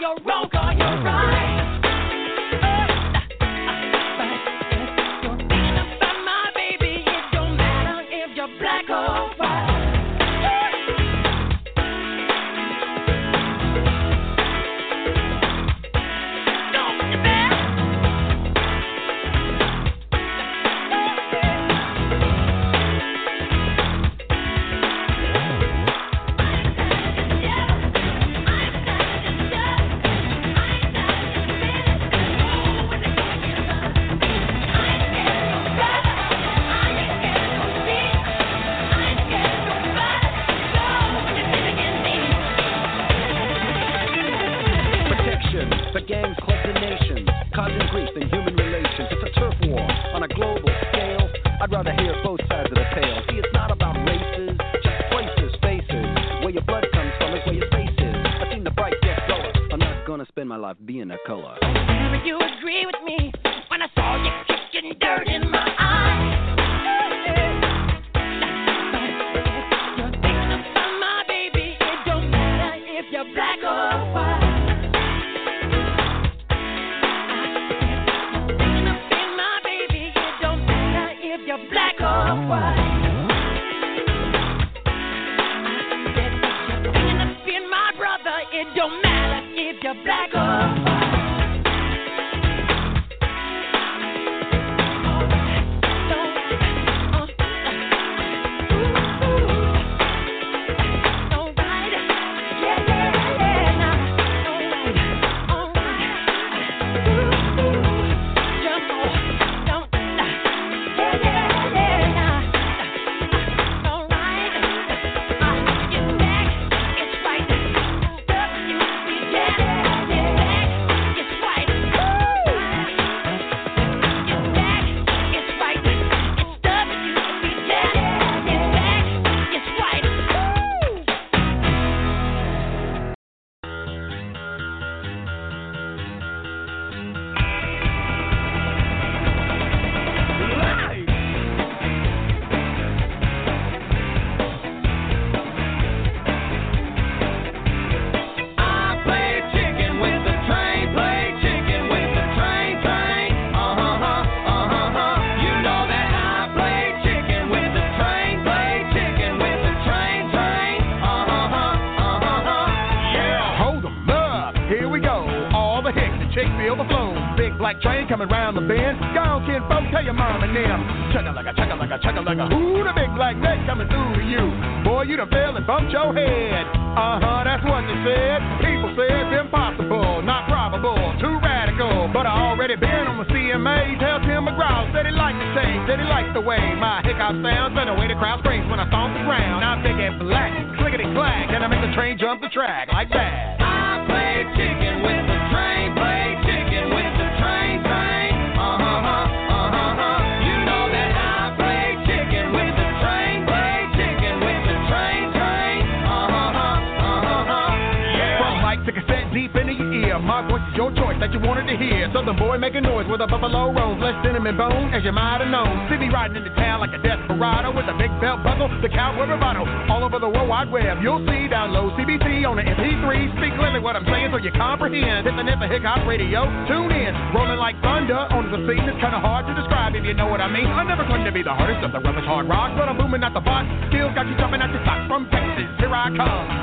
you're wrong or you're right. You know that I play chicken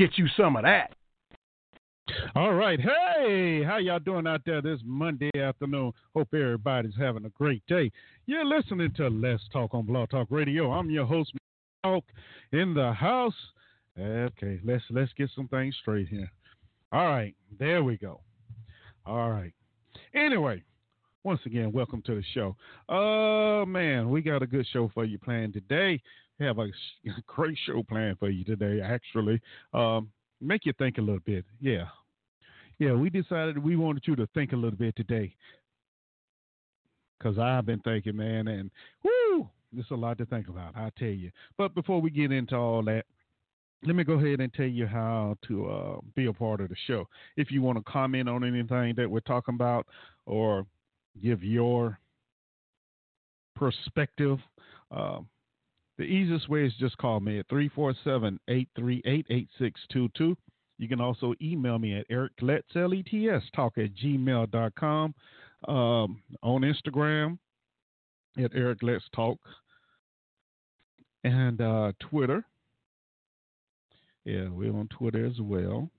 get you some of that. All right. Hey, how y'all doing out there this Monday afternoon? Hope everybody's having a great day. You're listening to Let's Talk on Blog Talk Radio. I'm your host, Talk in the house. Okay, let's get some things straight here. All right, there we go. All right. Anyway, once again, welcome to the show. Oh, man, we got a good show for you planned today. We have a great show planned for you today, actually. Make you think a little bit. Yeah, we decided we wanted you to think a little bit today. Because I've been thinking, man, and whoo, there's a lot to think about, I tell you. But before we get into all that, let me go ahead and tell you how to be a part of the show. If you want to comment on anything that we're talking about or give your perspective, the easiest way is just call me at 347-838-8622. You can also email me at ericletstalk@gmail.com. On Instagram at ericletstalk. And Twitter. Yeah, we're on Twitter as well.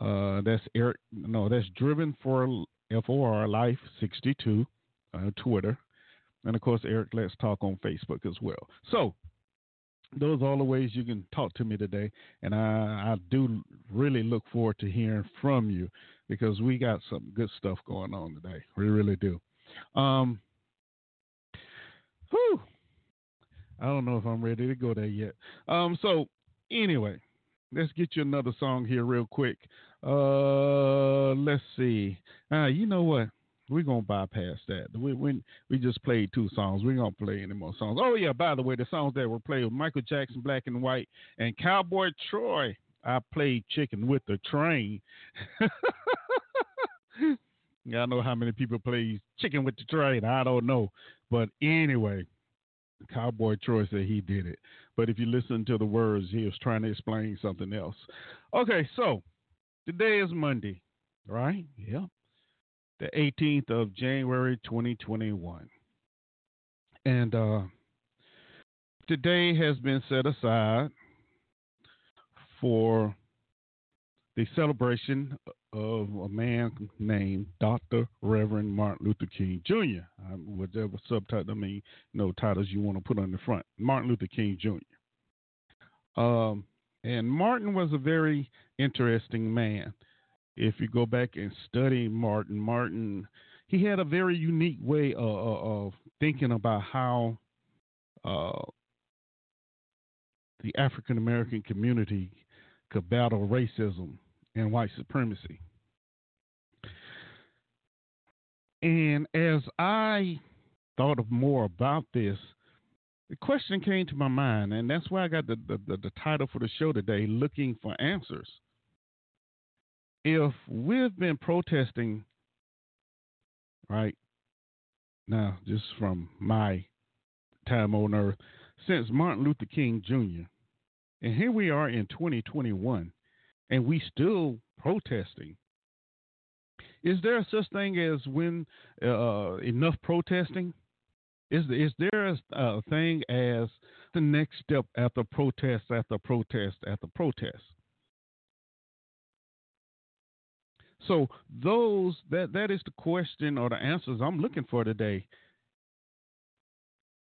That's Eric. No, that's Driven for FOR Life 62 on Twitter. And, of course, Eric Let's Talk on Facebook as well. So those are all the ways you can talk to me today. And I do really look forward to hearing from you because we got some good stuff going on today. We really do. I don't know if I'm ready to go there yet. So anyway, let's get you another song here real quick. Let's see. You know what? We're going to bypass that. We just played two songs. We're going to play any more songs. Oh, yeah, by the way, the songs that were played were Michael Jackson, Black and White, and Cowboy Troy. I played Chicken with the Train. I know how many people play Chicken with the Train. I don't know. But anyway, Cowboy Troy said he did it. But if you listen to the words, he was trying to explain something else. Okay, so today is Monday, right? Yeah. The 18th of January, 2021. And today has been set aside for the celebration of a man named Dr. Reverend Martin Luther King Jr. Whatever subtitle, titles you want to put on the front. Martin Luther King Jr. And Martin was a very interesting man. If you go back and study Martin, he had a very unique way of thinking about how the African-American community could battle racism and white supremacy. And as I thought of more about this, the question came to my mind, and that's why I got the title for the show today, Looking for Answers. If we've been protesting, right, now just from my time on earth, since Martin Luther King Jr., and here we are in 2021, and we still protesting, is there such thing as when enough protesting? Is there a thing as the next step after protest, after protest, after protest? So those that is the question or the answers I'm looking for today.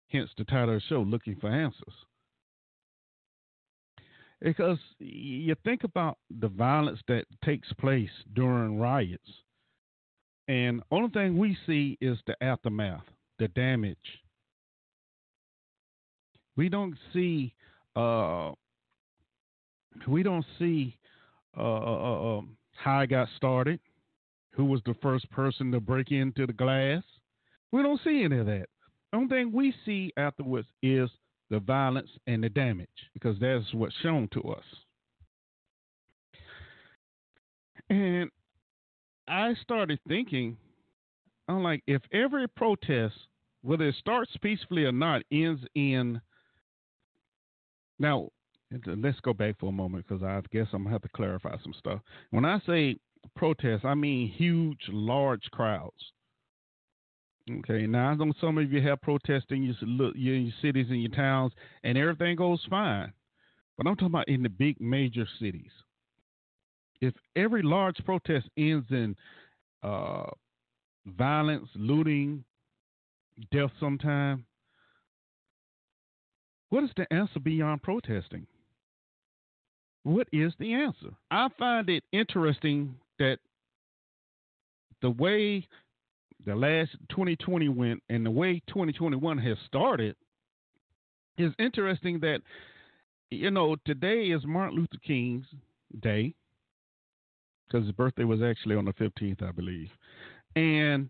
Hence the title of the show, Looking for Answers. Because you think about the violence that takes place during riots, and only thing we see is the aftermath, the damage. We don't see how it got started, who was the first person to break into the glass. We don't see any of that. The only thing we see afterwards is the violence and the damage, because that's what's shown to us. And I started thinking, I'm like, if every protest, whether it starts peacefully or not, ends in... Now, let's go back for a moment, because I guess I'm going to have to clarify some stuff. When I say protest, I mean huge, large crowds. Okay, now I know some of you have protesting in your cities and your towns, and everything goes fine. But I'm talking about in the big major cities. If every large protest ends in violence, looting, death sometime, what is the answer beyond protesting? What is the answer? I find it interesting that the way the last 2020 went and the way 2021 has started is interesting that, you know, today is Martin Luther King's day because his birthday was actually on the 15th, I believe. And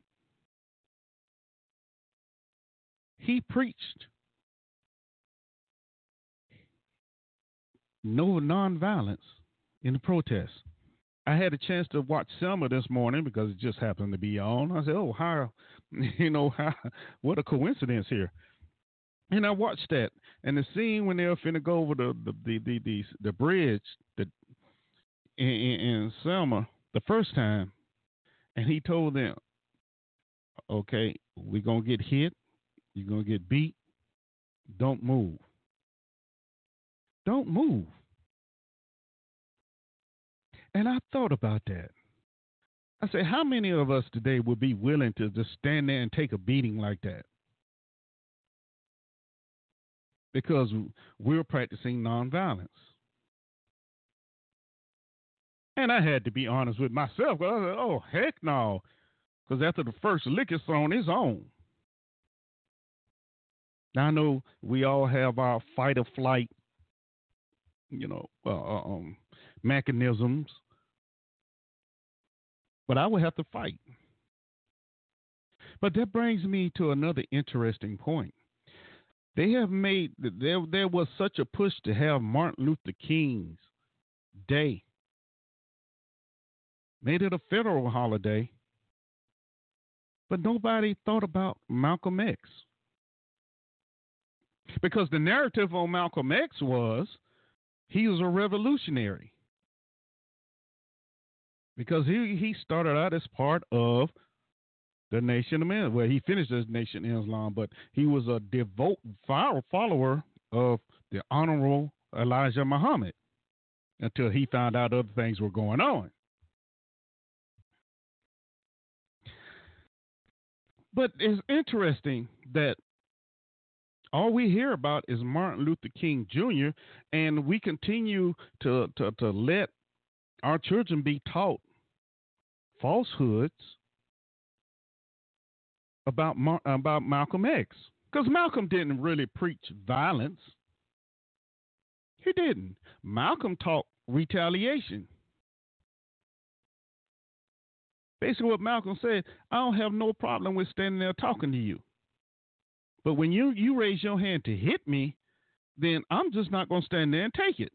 he preached no nonviolence in the protest. I had a chance to watch Selma this morning because it just happened to be on. I said, oh, how, you know, how, what a coincidence here. And I watched that. And the scene when they were finna go over the bridge in Selma the first time, and he told them, okay, we're going to get hit. You're going to get beat. Don't move. Don't move. And I thought about that. I said, how many of us today would be willing to just stand there and take a beating like that? Because we're practicing nonviolence. And I had to be honest with myself. Because I said, oh, heck no. Because after the first lick, it's on its own. Now, I know we all have our fight or flight, you know, mechanisms. But I would have to fight. But that brings me to another interesting point. They have made, there was such a push to have Martin Luther King's Day, made it a federal holiday, but nobody thought about Malcolm X. Because the narrative on Malcolm X was he was a revolutionary. Because he started out as part of the Nation of Islam. Well, he finished as Nation of Islam, but he was a devout follower of the Honorable Elijah Muhammad until he found out other things were going on. But it's interesting that all we hear about is Martin Luther King Jr., and we continue to let our children be taught falsehoods about Malcolm X, because Malcolm didn't really preach violence. He didn't. Malcolm taught retaliation. Basically what Malcolm said, I don't have no problem with standing there talking to you. But when you raise your hand to hit me, then I'm just not going to stand there and take it.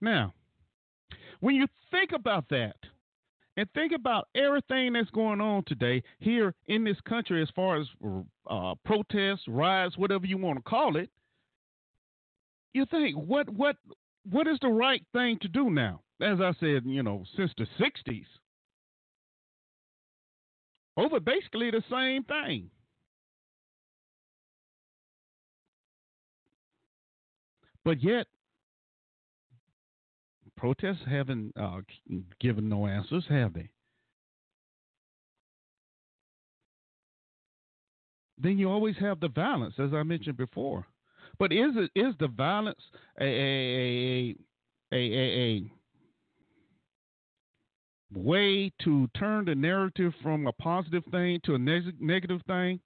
Now, when you think about that and think about everything that's going on today here in this country as far as protests, riots, whatever you want to call it, you think, what is the right thing to do now? As I said, you know, since the 60s, over basically the same thing. But yet, protests haven't given no answers, have they? Then you always have the violence, as I mentioned before. But is the violence a way to turn the narrative from a positive thing to a negative thing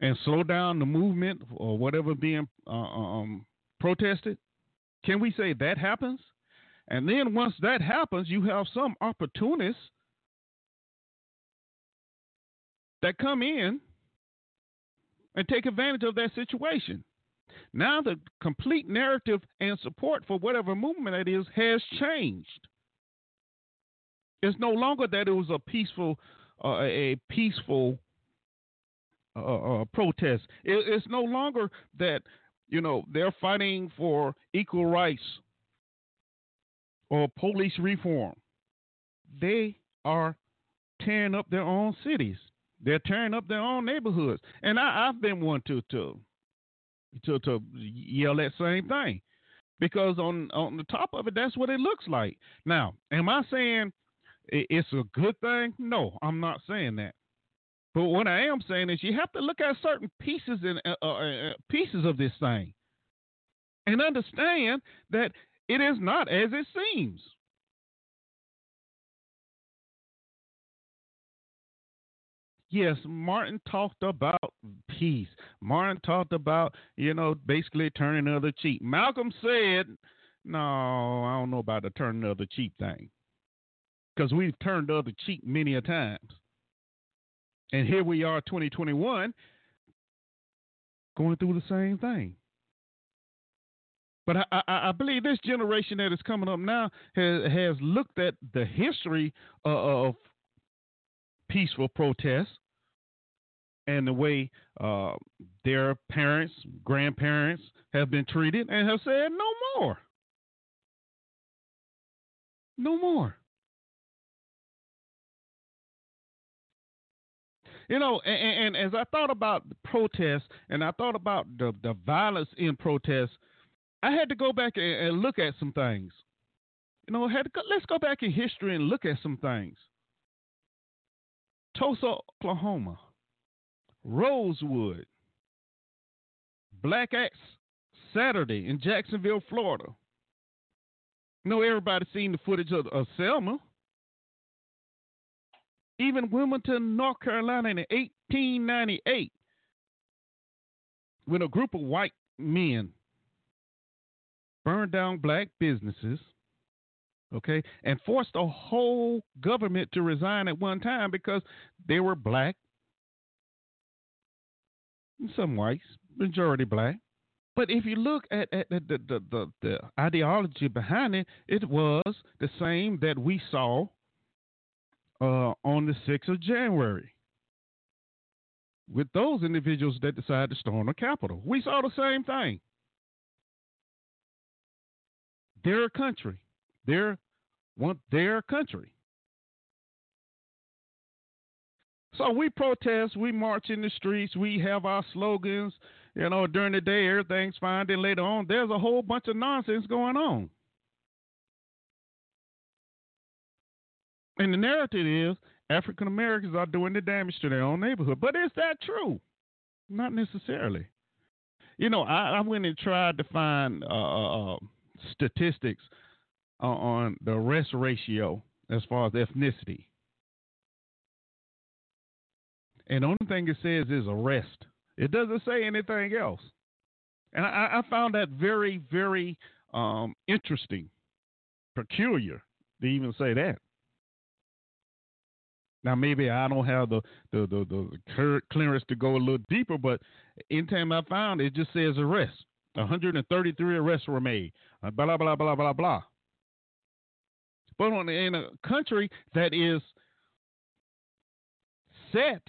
and slow down the movement or whatever being protested? Can we say that happens? And then once that happens, you have some opportunists that come in and take advantage of that situation. Now the complete narrative and support for whatever movement it is has changed. It's no longer that it was a peaceful protest. It's no longer that, you know, they're fighting for equal rights or police reform. They are tearing up their own cities. They're tearing up their own neighborhoods. And I've been one to to yell that same thing. Because on the top of it, that's what it looks like. Now, am I saying it's a good thing? No, I'm not saying that. But what I am saying is you have to look at certain pieces and pieces of this thing and understand that it is not as it seems. Yes, Martin talked about peace. Martin talked about, basically turning the other cheek. Malcolm said, no, I don't know about the turning the other cheek thing, because we've turned the other cheek many a times. And here we are, 2021, going through the same thing. But I believe this generation that is coming up now has looked at the history of peaceful protests and the way their parents, grandparents have been treated, and have said no more. No more. And as I thought about the protests and I thought about the violence in protests, I had to go back and look at some things. Let's go back in history and look at some things. Tulsa, Oklahoma, Rosewood, Black X Saturday in Jacksonville, Florida. Everybody seen the footage of Selma. Even Wilmington, North Carolina in 1898, when a group of white men burned down black businesses, and forced a whole government to resign at one time because they were black, and some whites, majority black. But if you look at the ideology behind it, it was the same that we saw on the 6th of January with those individuals that decided to storm the Capitol. We saw the same thing. Their country. Their country. So we protest, we march in the streets, we have our slogans, during the day everything's fine, then later on there's a whole bunch of nonsense going on. And the narrative is African Americans are doing the damage to their own neighborhood. But is that true? Not necessarily. I went and tried to find statistics on the arrest ratio as far as ethnicity. And the only thing it says is arrest. It doesn't say anything else. And I found that very, very interesting, peculiar to even say that. Now, maybe I don't have the clearance to go a little deeper, but anytime I found it just says arrest. 133 arrests were made, blah, blah, blah, blah, blah. But in a country that is set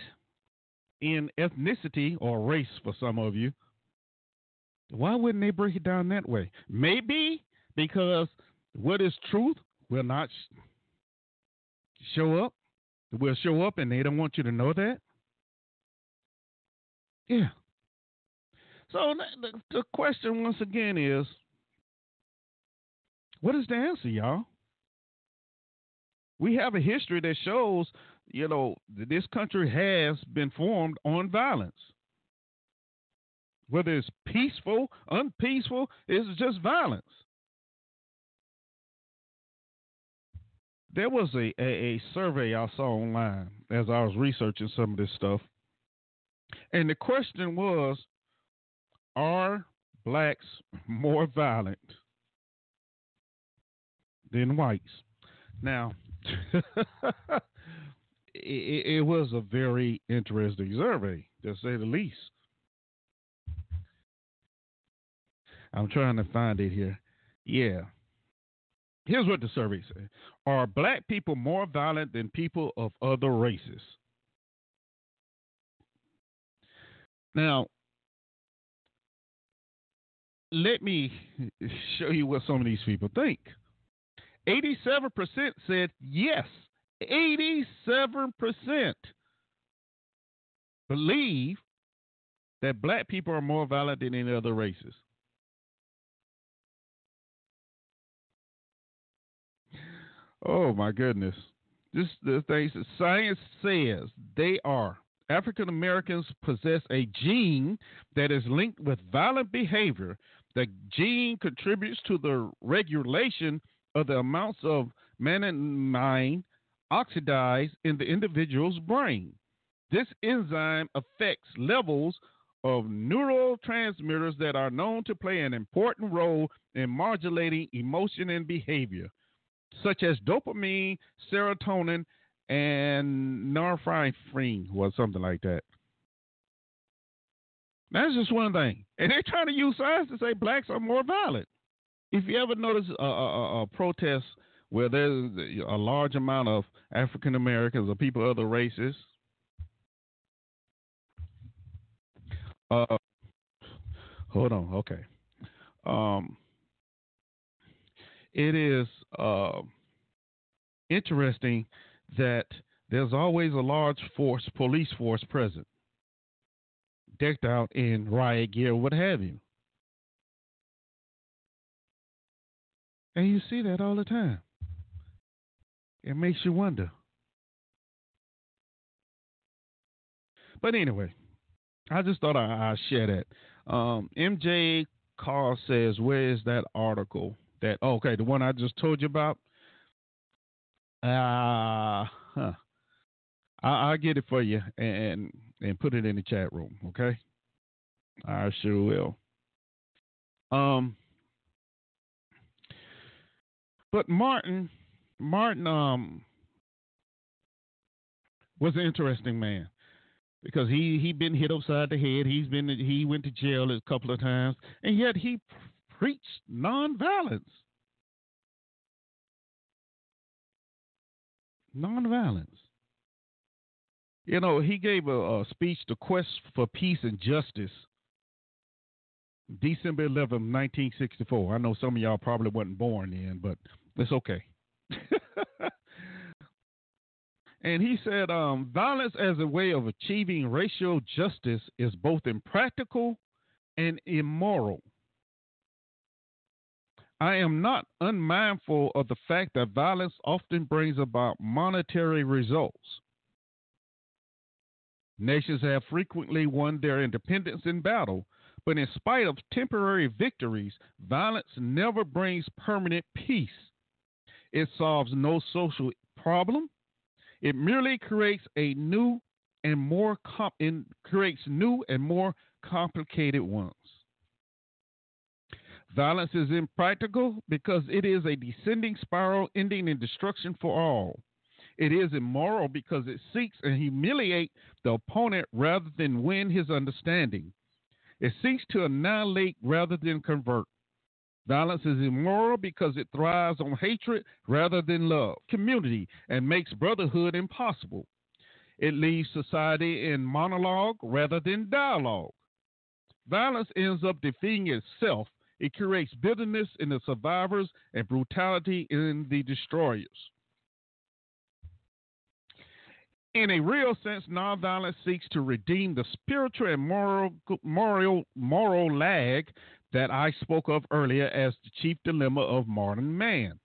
in ethnicity or race for some of you, why wouldn't they break it down that way? Maybe because what is truth will not show up. It will show up and they don't want you to know that. Yeah. So the question once again is, what is the answer, y'all? We have a history that shows, this country has been formed on violence. Whether it's peaceful, unpeaceful, it's just violence. There was a survey I saw online as I was researching some of this stuff. And the question was, are blacks more violent than whites? Now, it was a very interesting survey, to say the least. I'm trying to find it here. Yeah. Here's what the survey said. Are black people more violent than people of other races? Now, let me show you what some of these people think. 87% said yes. 87% believe that black people are more violent than any other races. Oh, my goodness. This thing, science says they are. African Americans possess a gene that is linked with violent behavior. The gene contributes to the regulation of the amounts of melanin oxidized in the individual's brain. This enzyme affects levels of neurotransmitters that are known to play an important role in modulating emotion and behavior, such as dopamine, serotonin, and norepinephrine, or something like that. That's just one thing. And they're trying to use science to say blacks are more violent. If you ever notice a protest where there's a large amount of African Americans or people of other races, it is interesting that there's always a large police force present, decked out in riot gear, what have you. And you see that all the time. It makes you wonder. But anyway, I just thought I'd share that. MJ Carr says, where is that article? The one I just told you about? I'll get it for you and put it in the chat room, okay? I sure will. But Martin was an interesting man because he been hit upside the head. He went to jail a couple of times, and yet he preached nonviolence. Nonviolence. You know, he gave a speech, The Quest for Peace and Justice, December 11, 1964. I know some of y'all probably wasn't born then, but it's okay. And he said, violence as a way of achieving racial justice is both impractical and immoral. I am not unmindful of the fact that violence often brings about monetary results. Nations have frequently won their independence in battle, but in spite of temporary victories, violence never brings permanent peace. It solves no social problem. It merely creates new and more complicated ones. Violence is impractical because it is a descending spiral ending in destruction for all. It is immoral because it seeks to humiliate the opponent rather than win his understanding. It seeks to annihilate rather than convert. Violence is immoral because it thrives on hatred rather than love, community, and makes brotherhood impossible. It leaves society in monologue rather than dialogue. Violence ends up defeating itself. It creates bitterness in the survivors and brutality in the destroyers. In a real sense, nonviolence seeks to redeem the spiritual and moral lag that I spoke of earlier as the chief dilemma of modern man.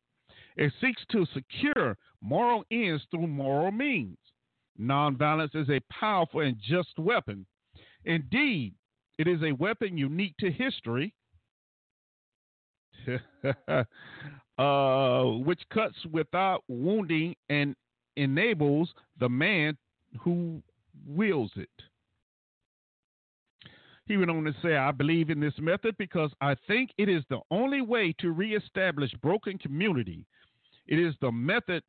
It seeks to secure moral ends through moral means. Nonviolence is a powerful and just weapon. Indeed, it is a weapon unique to history, which cuts without wounding and enables the man who wields it. He went on to say, I believe in this method because I think it is the only way to reestablish broken community. It is the method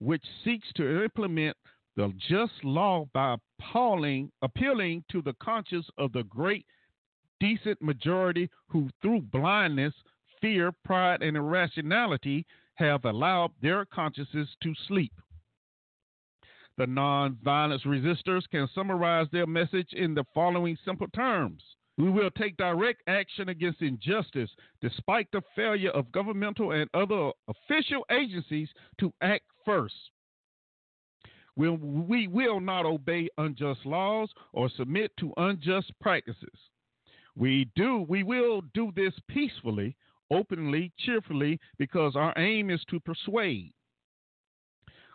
which seeks to implement the just law by appealing to the conscience of the great decent majority who through blindness, fear, pride, and irrationality have allowed their consciences to sleep. The nonviolence resistors can summarize their message in the following simple terms. We will take direct action against injustice, despite the failure of governmental and other official agencies to act first. We will not obey unjust laws or submit to unjust practices. We will do this peacefully, openly, cheerfully, because our aim is to persuade.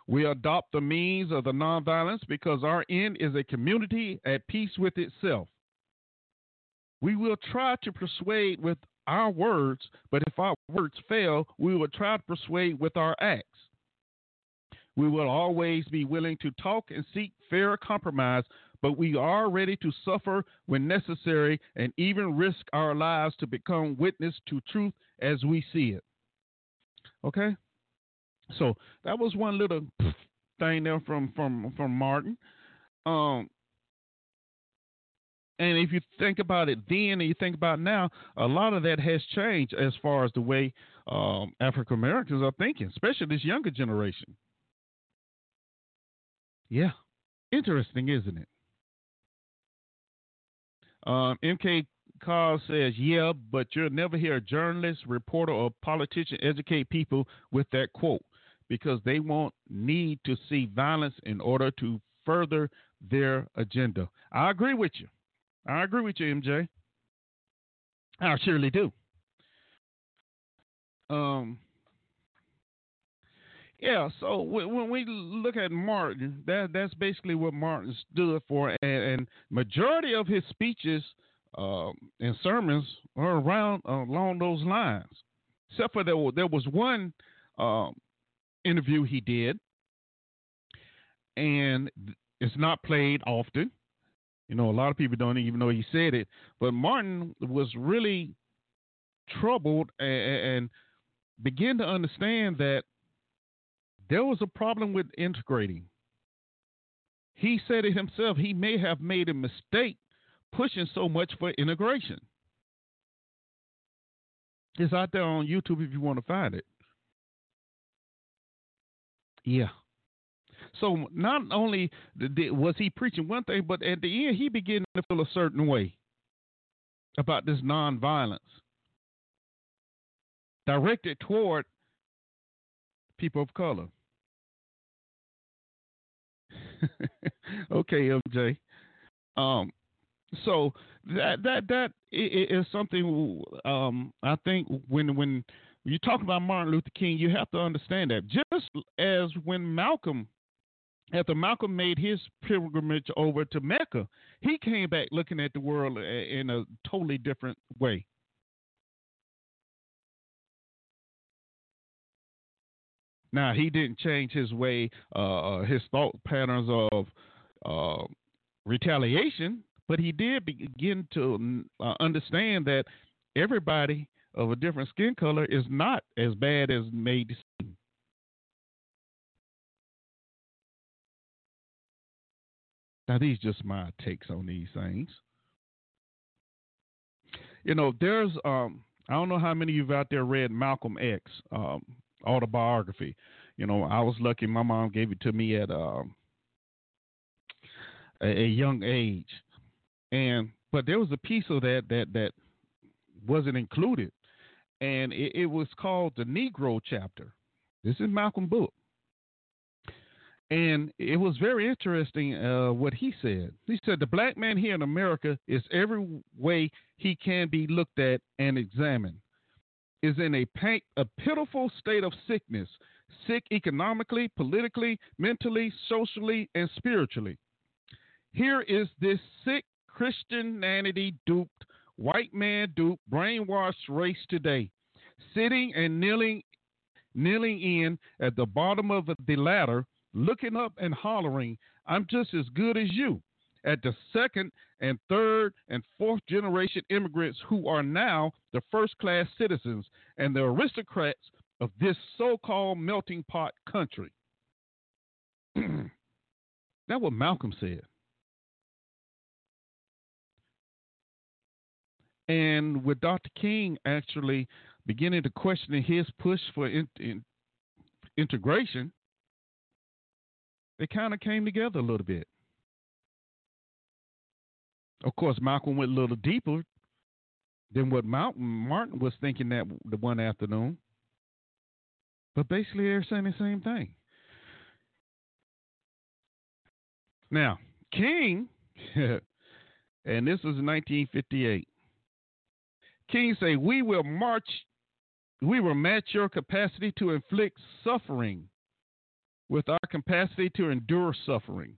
We adopt the means of the nonviolence because our end is a community at peace with itself. We will try to persuade with our words, but if our words fail, we will try to persuade with our acts. We will always be willing to talk and seek fair compromise, but we are ready to suffer when necessary and even risk our lives to become witness to truth as we see it. Okay? So that was one little thing there from Martin. And if you think about it then and you think about now, a lot of that has changed as far as the way African-Americans are thinking, especially this younger generation. Yeah. Interesting, isn't it? MK Carl says, yeah, but you'll never hear a journalist, reporter, or politician educate people with that quote because they won't need to see violence in order to further their agenda. I agree with you. I agree with you, MJ. I surely do. Yeah, so when we look at Martin, that's basically what Martin stood for, and majority of his speeches and sermons are around along those lines. Except for there was one interview he did, and it's not played often. You know, a lot of people don't even know he said it, but Martin was really troubled and began to understand that there was a problem with integrating. He said it himself. He may have made a mistake pushing so much for integration. It's out there on YouTube if you want to find it. Yeah. So not only was he preaching one thing, but at the end he began to feel a certain way about this nonviolence directed toward people of color. Okay, MJ. So that is something I think when you talk about Martin Luther King, you have to understand that. Just as when after Malcolm made his pilgrimage over to Mecca, he came back looking at the world in a totally different way. Now, he didn't change his way, his thought patterns of retaliation, but he did begin to understand that everybody of a different skin color is not as bad as made seem. Now, these are just my takes on these things. You know, there's, I don't know how many of you out there read Malcolm X autobiography. You know, I was lucky my mom gave it to me at a young age. But there was a piece of that wasn't included. And it was called the Negro chapter. This is Malcolm's book. And it was very interesting what he said. He said, the black man here in America is every way he can be looked at and examined. Is in a pitiful state of sickness, sick economically, politically, mentally, socially, and spiritually. Here is this sick Christianity duped, white man duped, brainwashed race today, sitting and kneeling in at the bottom of the ladder, looking up and hollering, I'm just as good as you, at the second and third and fourth generation immigrants who are now the first-class citizens and the aristocrats of this so-called melting pot country. That's what Malcolm said. And with Dr. King actually beginning to question his push for integration, they kind of came together a little bit. Of course, Malcolm went a little deeper than what Martin was thinking that the one afternoon. But basically, they're saying the same thing. Now, King, and this was in 1958, King say, we will match your capacity to inflict suffering with our capacity to endure suffering.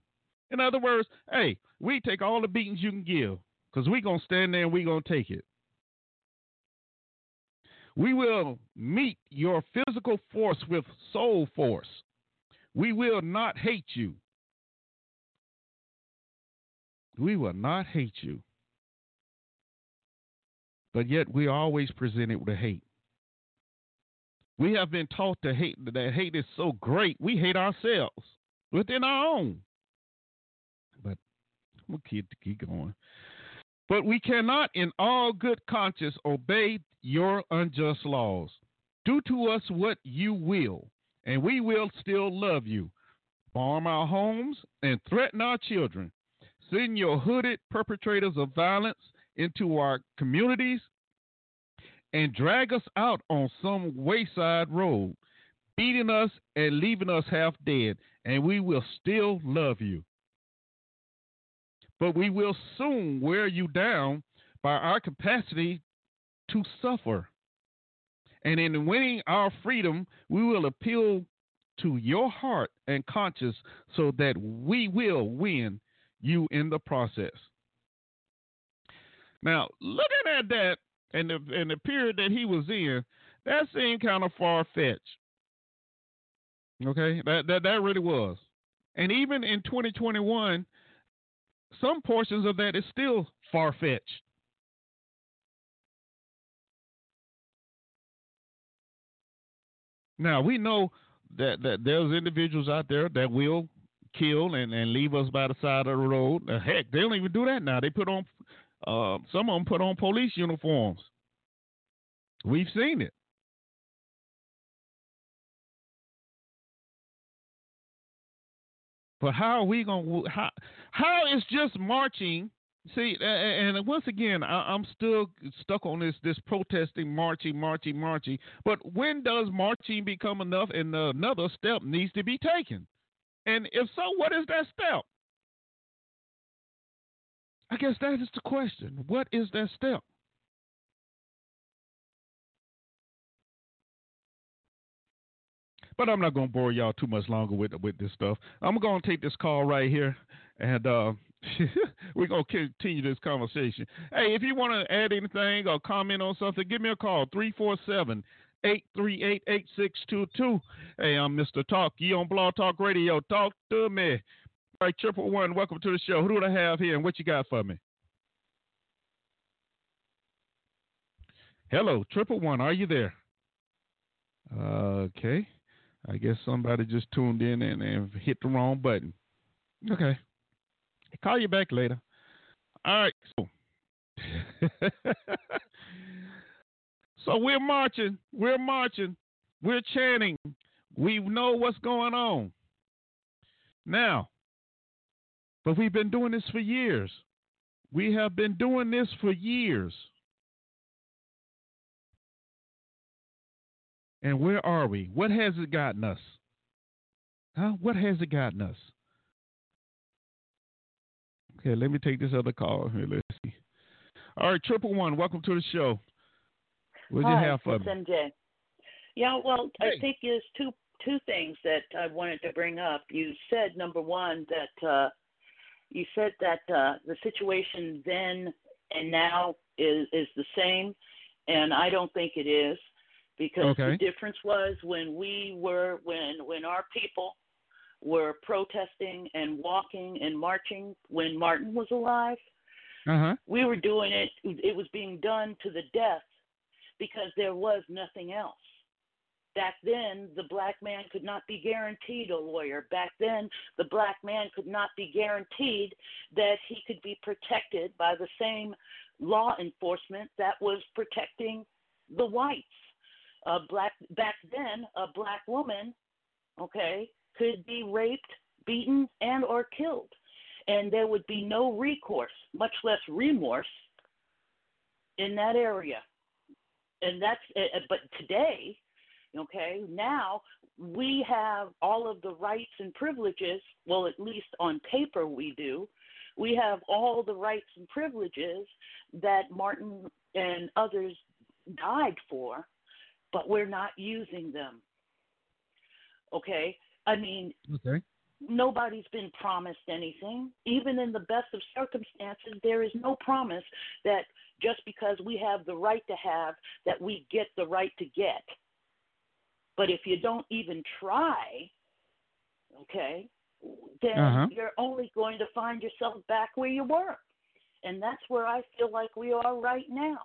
In other words, hey, we take all the beatings you can give, because we're going to stand there and we're going to take it. We will meet your physical force with soul force. We will not hate you. We will not hate you. But yet we are always presented with hate. We have been taught to hate, that hate is so great, we hate ourselves within our own. But we'll keep going. But we cannot, in all good conscience, obey your unjust laws. Do to us what you will, and we will still love you. Harm our homes and threaten our children. Send your hooded perpetrators of violence into our communities and drag us out on some wayside road, beating us and leaving us half dead, and we will still love you. But we will soon wear you down by our capacity to suffer. And in winning our freedom, we will appeal to your heart and conscience so that we will win you in the process. Now, looking at that and the period that he was in, that seemed kind of far-fetched. Okay? That really was. And even in 2021, some portions of that is still far-fetched. Now, we know that there's individuals out there that will kill and leave us by the side of the road. Heck, they don't even do that now. They put on, some of them put on police uniforms. We've seen it. But how are we going to, how is just marching? See, and once again, I'm still stuck on this protesting, marching. But when does marching become enough and another step needs to be taken? And if so, what is that step? I guess that is the question. What is that step? But I'm not going to bore y'all too much longer with this stuff. I'm going to take this call right here, and we're going to continue this conversation. Hey, if you want to add anything or comment on something, give me a call, 347-838-8622. Hey, I'm Mr. Talk. You on Blog Talk Radio. Talk to me. All right, triple one, welcome to the show. Who do I have here and what you got for me? Hello, triple one, are you there? Okay. I guess somebody just tuned in and hit the wrong button. Okay. I'll call you back later. All right. So we're marching. We're chanting. We know what's going on. Now, but we've been doing this for years. We have been doing this for years. And where are we? What has it gotten us? Huh? What has it gotten us? Okay, let me take this other call here. Let's see. All right, 111, welcome to the show. What do you have for me? MJ. Yeah, well, hey. I think there's two things that I wanted to bring up. You said, number one, that the situation then and now is the same, and I don't think it is. Because okay. The difference was when our people were protesting and walking and marching when Martin was alive, uh-huh. We were doing it. It was being done to the death because there was nothing else. Back then, the black man could not be guaranteed a lawyer. Back then, the black man could not be guaranteed that he could be protected by the same law enforcement that was protecting the whites. Back then, a black woman, okay, could be raped, beaten, and or killed, and there would be no recourse, much less remorse, in that area. And that's, but today, okay, now we have all of the rights and privileges, well, at least on paper we do. We have all the rights and privileges that Martin and others died for, but we're not using them. Okay? I mean, okay. Nobody's been promised anything. Even in the best of circumstances, there is no promise that just because we have the right to have, that we get the right to get. But if you don't even try, okay, then you're only going to find yourself back where you were. And that's where I feel like we are right now,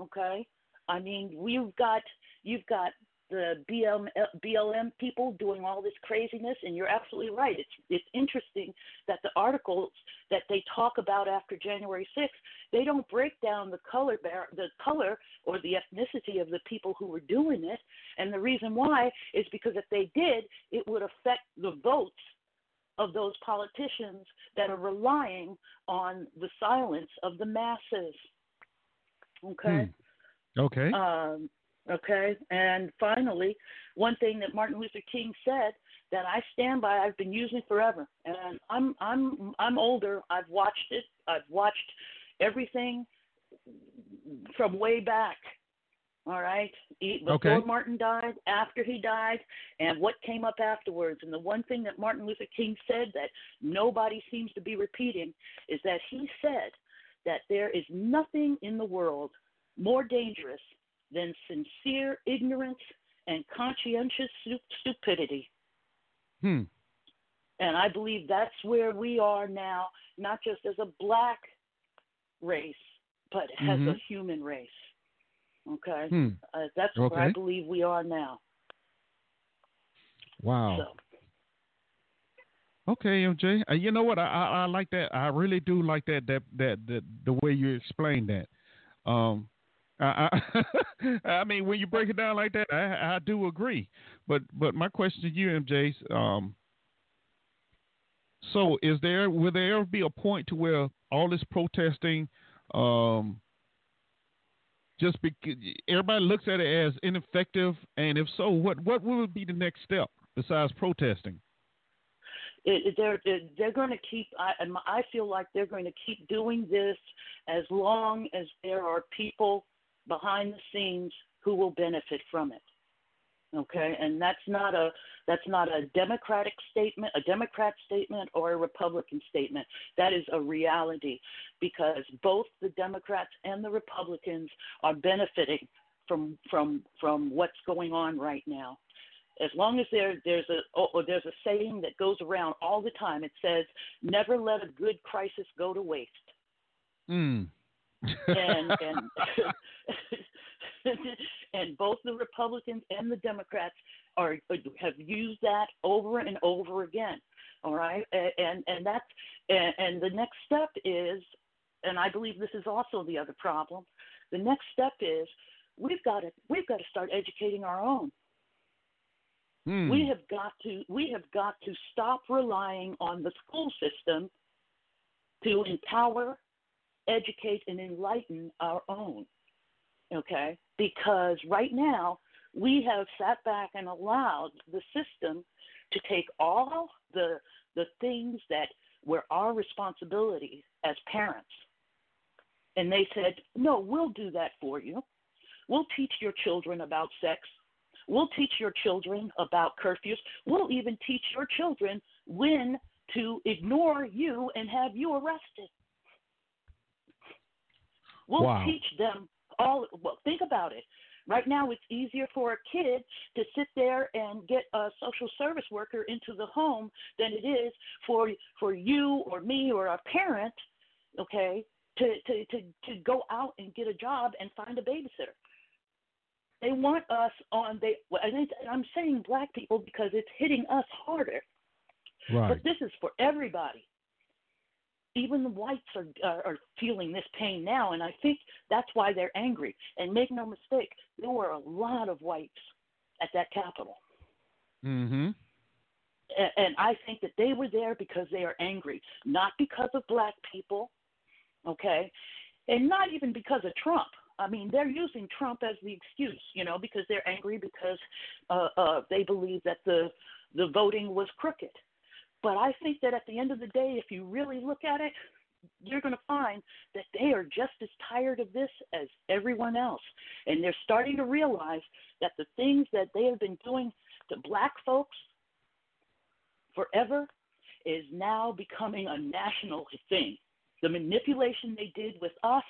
okay? I mean, you've got the BLM people doing all this craziness, and you're absolutely right. It's interesting that the articles that they talk about after January 6th, they don't break down the color or the ethnicity of the people who were doing it, and the reason why is because if they did, it would affect the votes of those politicians that are relying on the silence of the masses. Okay? Okay. Okay, and finally, one thing that Martin Luther King said that I stand by, I've been using forever, and I'm older. I've watched it. I've watched everything from way back. All right, before Martin died, after he died, and what came up afterwards. And the one thing that Martin Luther King said that nobody seems to be repeating is that he said that there is nothing in the world more dangerous than sincere ignorance and conscientious stupidity. And I believe that's where we are now, not just as a black race, but as a human race. Okay? That's where I believe we are now. Wow. So. Okay, MJ. You know what? I like that. I really do like that the way you explained that. I mean, when you break it down like that, I do agree. But my question to you, MJ, so will there ever be a point to where all this protesting, everybody looks at it as ineffective? And if so, what would be the next step besides protesting? They're going to keep. I feel like they're going to keep doing this as long as there are people behind the scenes who will benefit from it. Okay, and that's not a Democratic statement, a Democrat statement, or a Republican statement. That is a reality, because both the Democrats and the Republicans are benefiting from what's going on right now. As long as there's a saying that goes around all the time, it says, "Never let a good crisis go to waste." And both the Republicans and the Democrats have used that over and over again. All right, and the next step is, and I believe this is also the other problem. The next step is we've got to start educating our own. We have got to stop relying on the school system to empower, educate, and enlighten our own, okay? Because right now we have sat back and allowed the system to take all the things that were our responsibility as parents, and they said, no, we'll do that for you. We'll teach your children about sex. We'll teach your children about curfews. We'll even teach your children when to ignore you and have you arrested. We'll teach them all. Well, think about it. Right now it's easier for a kid to sit there and get a social service worker into the home than it is for you or me or a parent, okay, to go out and get a job and find a babysitter. They want us on – and I'm saying black people because it's hitting us harder. Right. But this is for everybody. Even the whites are feeling this pain now, and I think that's why they're angry. And make no mistake, there were a lot of whites at that Capitol. Mm-hmm. And I think that they were there because they are angry, not because of black people, okay, and not even because of Trump. I mean, they're using Trump as the excuse, you know, because they're angry because they believe that the voting was crooked. But I think that at the end of the day, if you really look at it, you're going to find that they are just as tired of this as everyone else. And they're starting to realize that the things that they have been doing to black folks forever is now becoming a national thing. The manipulation they did with us,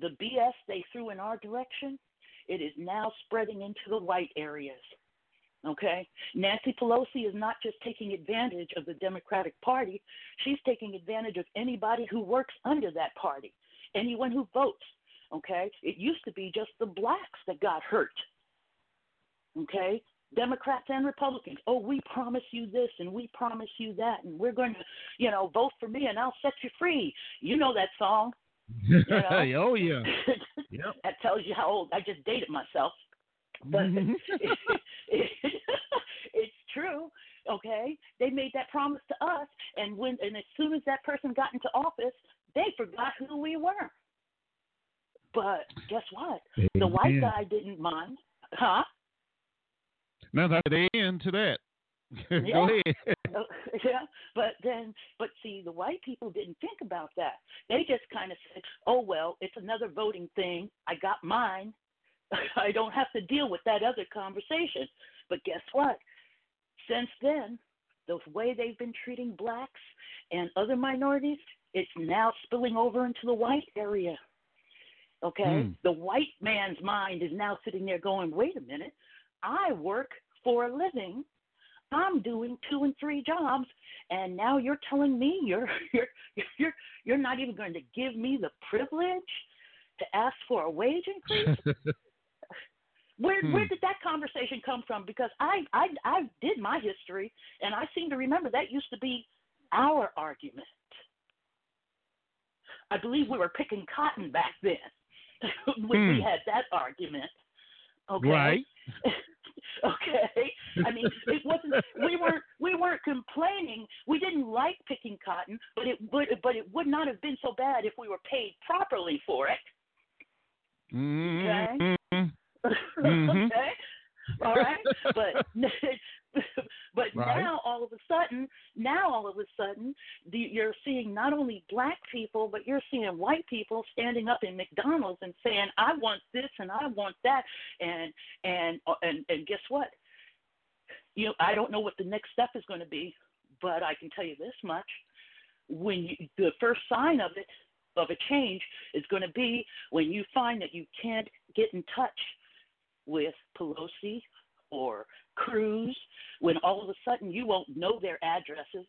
the BS they threw in our direction, it is now spreading into the white areas. Okay? Nancy Pelosi is not just taking advantage of the Democratic Party. She's taking advantage of anybody who works under that party, anyone who votes. Okay? It used to be just the blacks that got hurt. Okay? Democrats and Republicans, oh, we promise you this and we promise you that and we're going to, you know, vote for me and I'll set you free. You know that song. You know? Oh, yeah. Yep. That tells you how old. I just dated myself. But it's true, okay? They made that promise to us, and as soon as that person got into office, they forgot who we were. But guess what? Amen. The white guy didn't mind. Huh? Now that's the end to that. Go ahead. Yeah, but see, the white people didn't think about that. They just kind of said, oh, well, it's another voting thing. I got mine. I don't have to deal with that other conversation. But guess what? Since then, the way they've been treating blacks and other minorities, it's now spilling over into the white area. Okay? The white man's mind is now sitting there going, wait a minute, I work for a living. I'm doing 2 and 3 jobs, and now you're telling me you're not even going to give me the privilege to ask for a wage increase? Where did that conversation come from? Because I did my history, and I seem to remember that used to be our argument. I believe we were picking cotton back then when we had that argument. Okay. Right. Okay. I mean, it wasn't. We weren't complaining. We didn't like picking cotton, but it would not have been so bad if we were paid properly for it. Okay. Mm-hmm. Okay. All right. But right. now all of a sudden, you're seeing not only black people, but you're seeing white people standing up in McDonald's and saying, "I want this and I want that," and guess what? You know, I don't know what the next step is going to be, but I can tell you this much: the first sign of a change is going to be when you find that you can't get in touch with Pelosi or Cruz, when all of a sudden you won't know their addresses,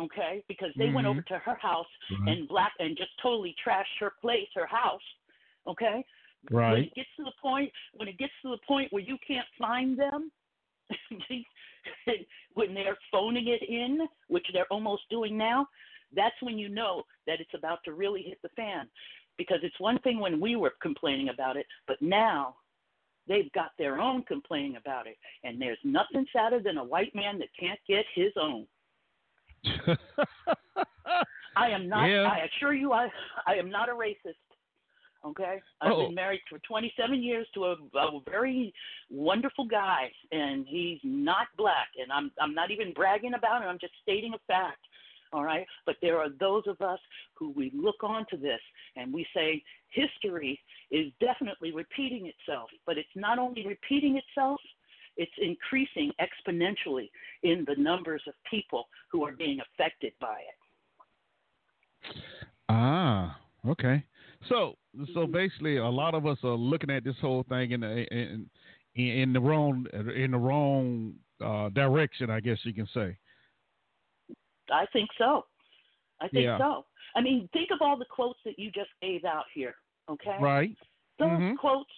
okay? Because they went over to her house and just totally trashed her place, her house, okay? Right. When it gets to the point where you can't find them, when they're phoning it in, which they're almost doing now, that's when you know that it's about to really hit the fan. Because it's one thing when we were complaining about it, but now they've got their own complaining about it, and there's nothing sadder than a white man that can't get his own. I am not. Yeah. I assure you, I am not a racist. Okay, I've been married for 27 years to a very wonderful guy, and he's not black, and I'm not even bragging about it. I'm just stating a fact. All right, but there are those of us who we look onto this and we say history is definitely repeating itself, but it's not only repeating itself, it's increasing exponentially in the numbers of people who are being affected by it. Ah, okay. So basically, a lot of us are looking at this whole thing in the wrong direction, I guess you can say. I think so. I think so. I mean, think of all the quotes that you just gave out here, okay? Right. Those quotes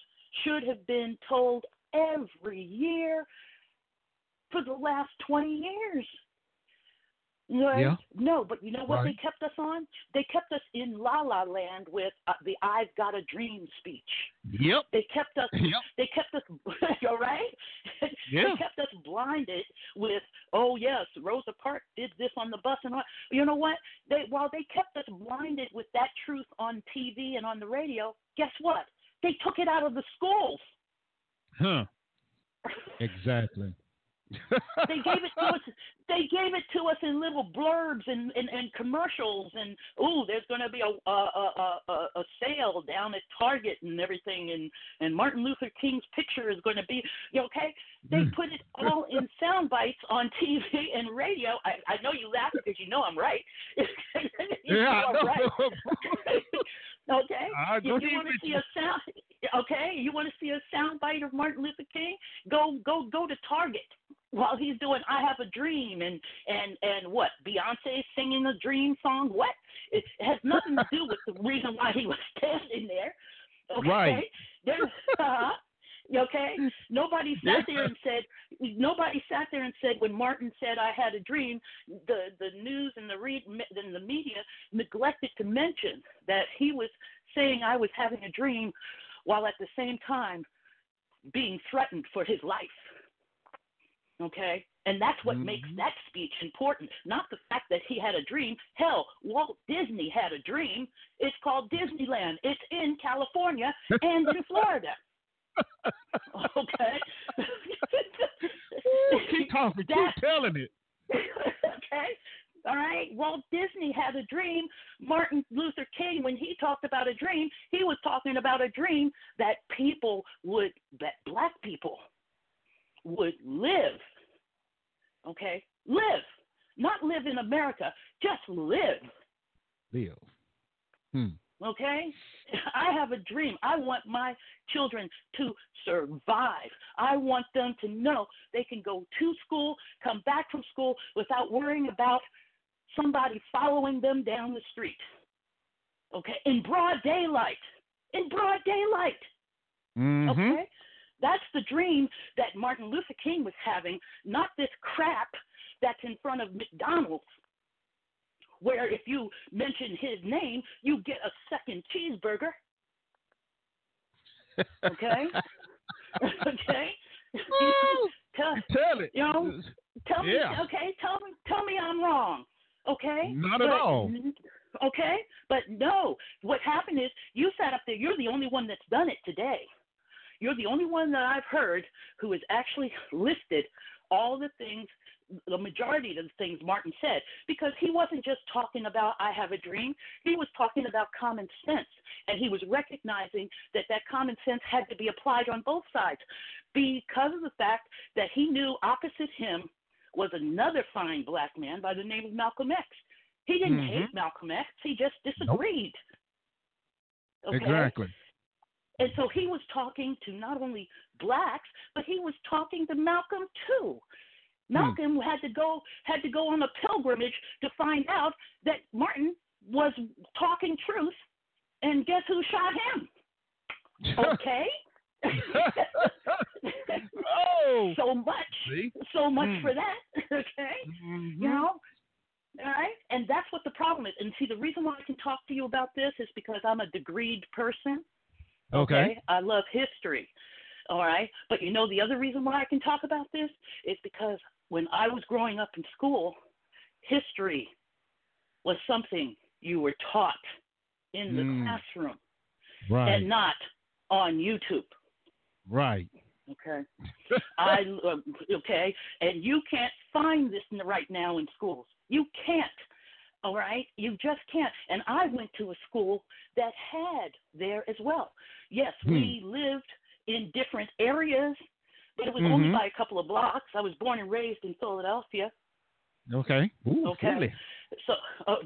should have been told every year for the last 20 years. Right? Yeah. No, but you know what they kept us on? They kept us in La La Land with the "I've Got a Dream" speech. Yep. They kept us. All right. Yeah. They kept us blinded with, oh yes, Rosa Parks did this on the bus and all. You know what? While they kept us blinded with that truth on TV and on the radio, guess what? They took it out of the schools. Huh. Exactly. They gave it to us. They gave it to us in little blurbs and commercials and there's going to be a sale down at Target and everything, and Martin Luther King's picture is going to be okay. They put it all in sound bites on TV and radio. I know you laugh because you know I'm right. Yeah, I know. Right. Okay. You want to see a sound? Okay, you want to see a sound bite of Martin Luther King? Go to Target while he's doing "I Have a Dream" and what? Beyonce singing a dream song? What? It has nothing to do with the reason why he was standing there. Okay? Right. Okay. Nobody sat there and said, when Martin said, "I had a dream," the news and the media neglected to mention that he was saying, "I was having a dream," while at the same time being threatened for his life. Okay? And that's what makes that speech important, not the fact that he had a dream. Hell, Walt Disney had a dream. It's called Disneyland. It's in California and in Florida. Okay? Keep talking. Keep telling it. Okay? All right? Walt Disney had a dream. Martin Luther King, when he talked about a dream, he was talking about a dream that that black people would live. Okay? Live. Not live in America. Just live. Live. Okay? I have a dream. I want my children to survive. I want them to know they can go to school, come back from school without worrying about somebody following them down the street. Okay? In broad daylight. In broad daylight. Mm-hmm. Okay? That's the dream that Martin Luther King was having, not this crap that's in front of McDonald's, where if you mention his name, you get a second cheeseburger. Okay? Okay? Tell it. You know, tell me, okay? Tell me I'm wrong. Okay? Not at all. Okay? But no, what happened is you sat up there. You're the only one that's done it today. You're the only one that I've heard who has actually listed all the things, the majority of the things Martin said, because he wasn't just talking about "I have a dream." He was talking about common sense, and he was recognizing that common sense had to be applied on both sides, because of the fact that he knew opposite him was another fine black man by the name of Malcolm X. He didn't hate Malcolm X. He just disagreed. Nope. Okay? Exactly. And so he was talking to not only blacks, but he was talking to Malcolm too. Malcolm had to go on a pilgrimage to find out that Martin was talking truth, and guess who shot him? Okay. Oh, so much for that. Okay, you know. All right, and that's what the problem is. And see, the reason why I can talk to you about this is because I'm a degreed person. Okay. I love history. All right. But you know, the other reason why I can talk about this is because when I was growing up in school, history was something you were taught in the classroom, right, and not on YouTube. Right. Okay. Okay. And you can't find this right now in schools. You can't. All right? You just can't. And I went to a school that had there as well. Yes, we lived in different areas, but it was only by a couple of blocks. I was born and raised in Philadelphia. Okay. Ooh, okay. Philly. So,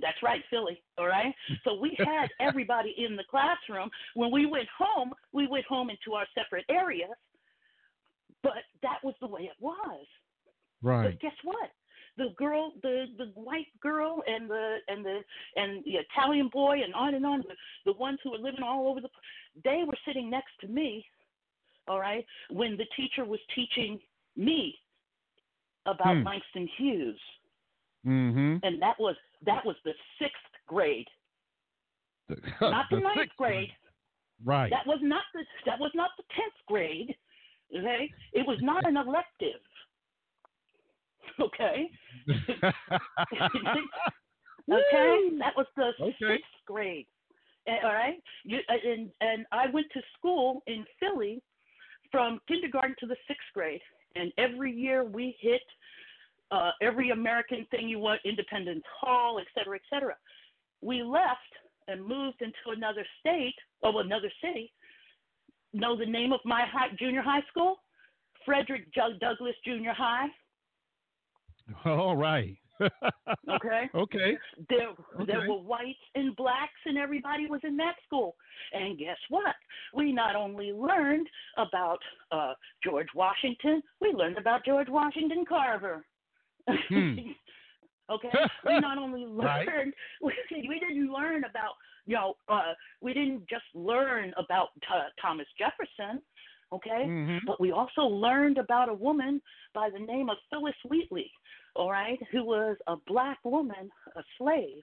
that's right, Philly. All right? So we had everybody in the classroom. When we went home into our separate areas, but that was the way it was. Right. But guess what? The girl, the white girl, and the Italian boy, and on and on. The ones who were living all over they were sitting next to me. All right, when the teacher was teaching me about Langston Hughes, and that was the sixth grade, not the ninth grade. Right. That was not the 10th grade. Okay, it was not an elective. Okay. Okay. That was the 6th grade. all right? And I went to school in Philly from kindergarten to the sixth grade, and every year we hit every American thing you want, Independence Hall, et cetera, et cetera. We left and moved into another state, or another city. Know the name of my junior high school? Frederick Douglass Junior High. All right. Okay. Okay. There were whites and blacks, and everybody was in that school. And guess what? We not only learned about George Washington, we learned about George Washington Carver. Okay. We not only learned, we didn't learn about, we didn't just learn about Thomas Jefferson. Okay. Mm-hmm. But we also learned about a woman by the name of Phyllis Wheatley. All right, who was a black woman, a slave,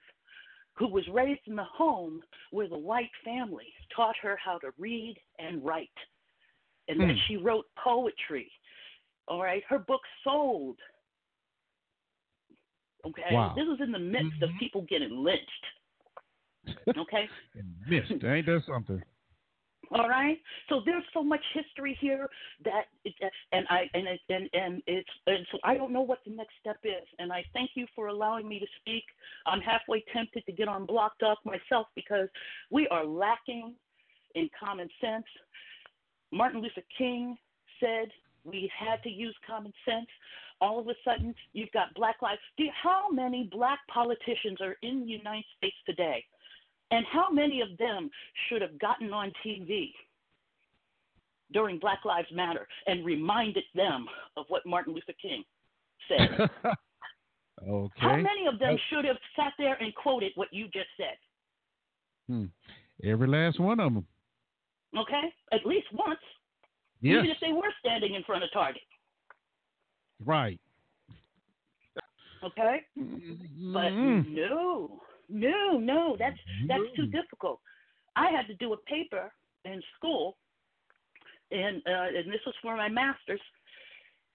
who was raised in the home with a white family, taught her how to read and write. And then she wrote poetry. All right, her book sold. Okay, wow. This was in the midst of people getting lynched. Okay? Ain't that something? All right, so there's so much history here that, so I don't know what the next step is. And I thank you for allowing me to speak. I'm halfway tempted to get on Block Talk myself because we are lacking in common sense. Martin Luther King said we had to use common sense. All of a sudden, you've got black lives. How many black politicians are in the United States today? And how many of them should have gotten on TV during Black Lives Matter and reminded them of what Martin Luther King said? Okay. How many of them should have sat there and quoted what you just said? Every last one of them. Okay, at least once. Yes. Even if they were standing in front of Target. Right. Okay? But no. No, that's too difficult. I had to do a paper in school, and this was for my master's.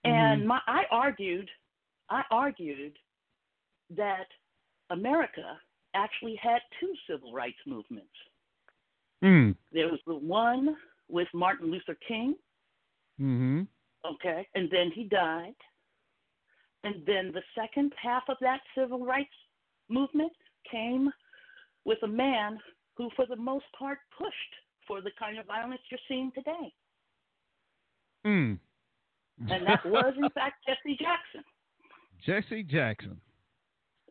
And I argued that America actually had two civil rights movements. There was the one with Martin Luther King. Okay, and then he died. And then the second half of that civil rights movement came with a man who, for the most part, pushed for the kind of violence you're seeing today. And that was, in fact, Jesse Jackson. Jesse Jackson.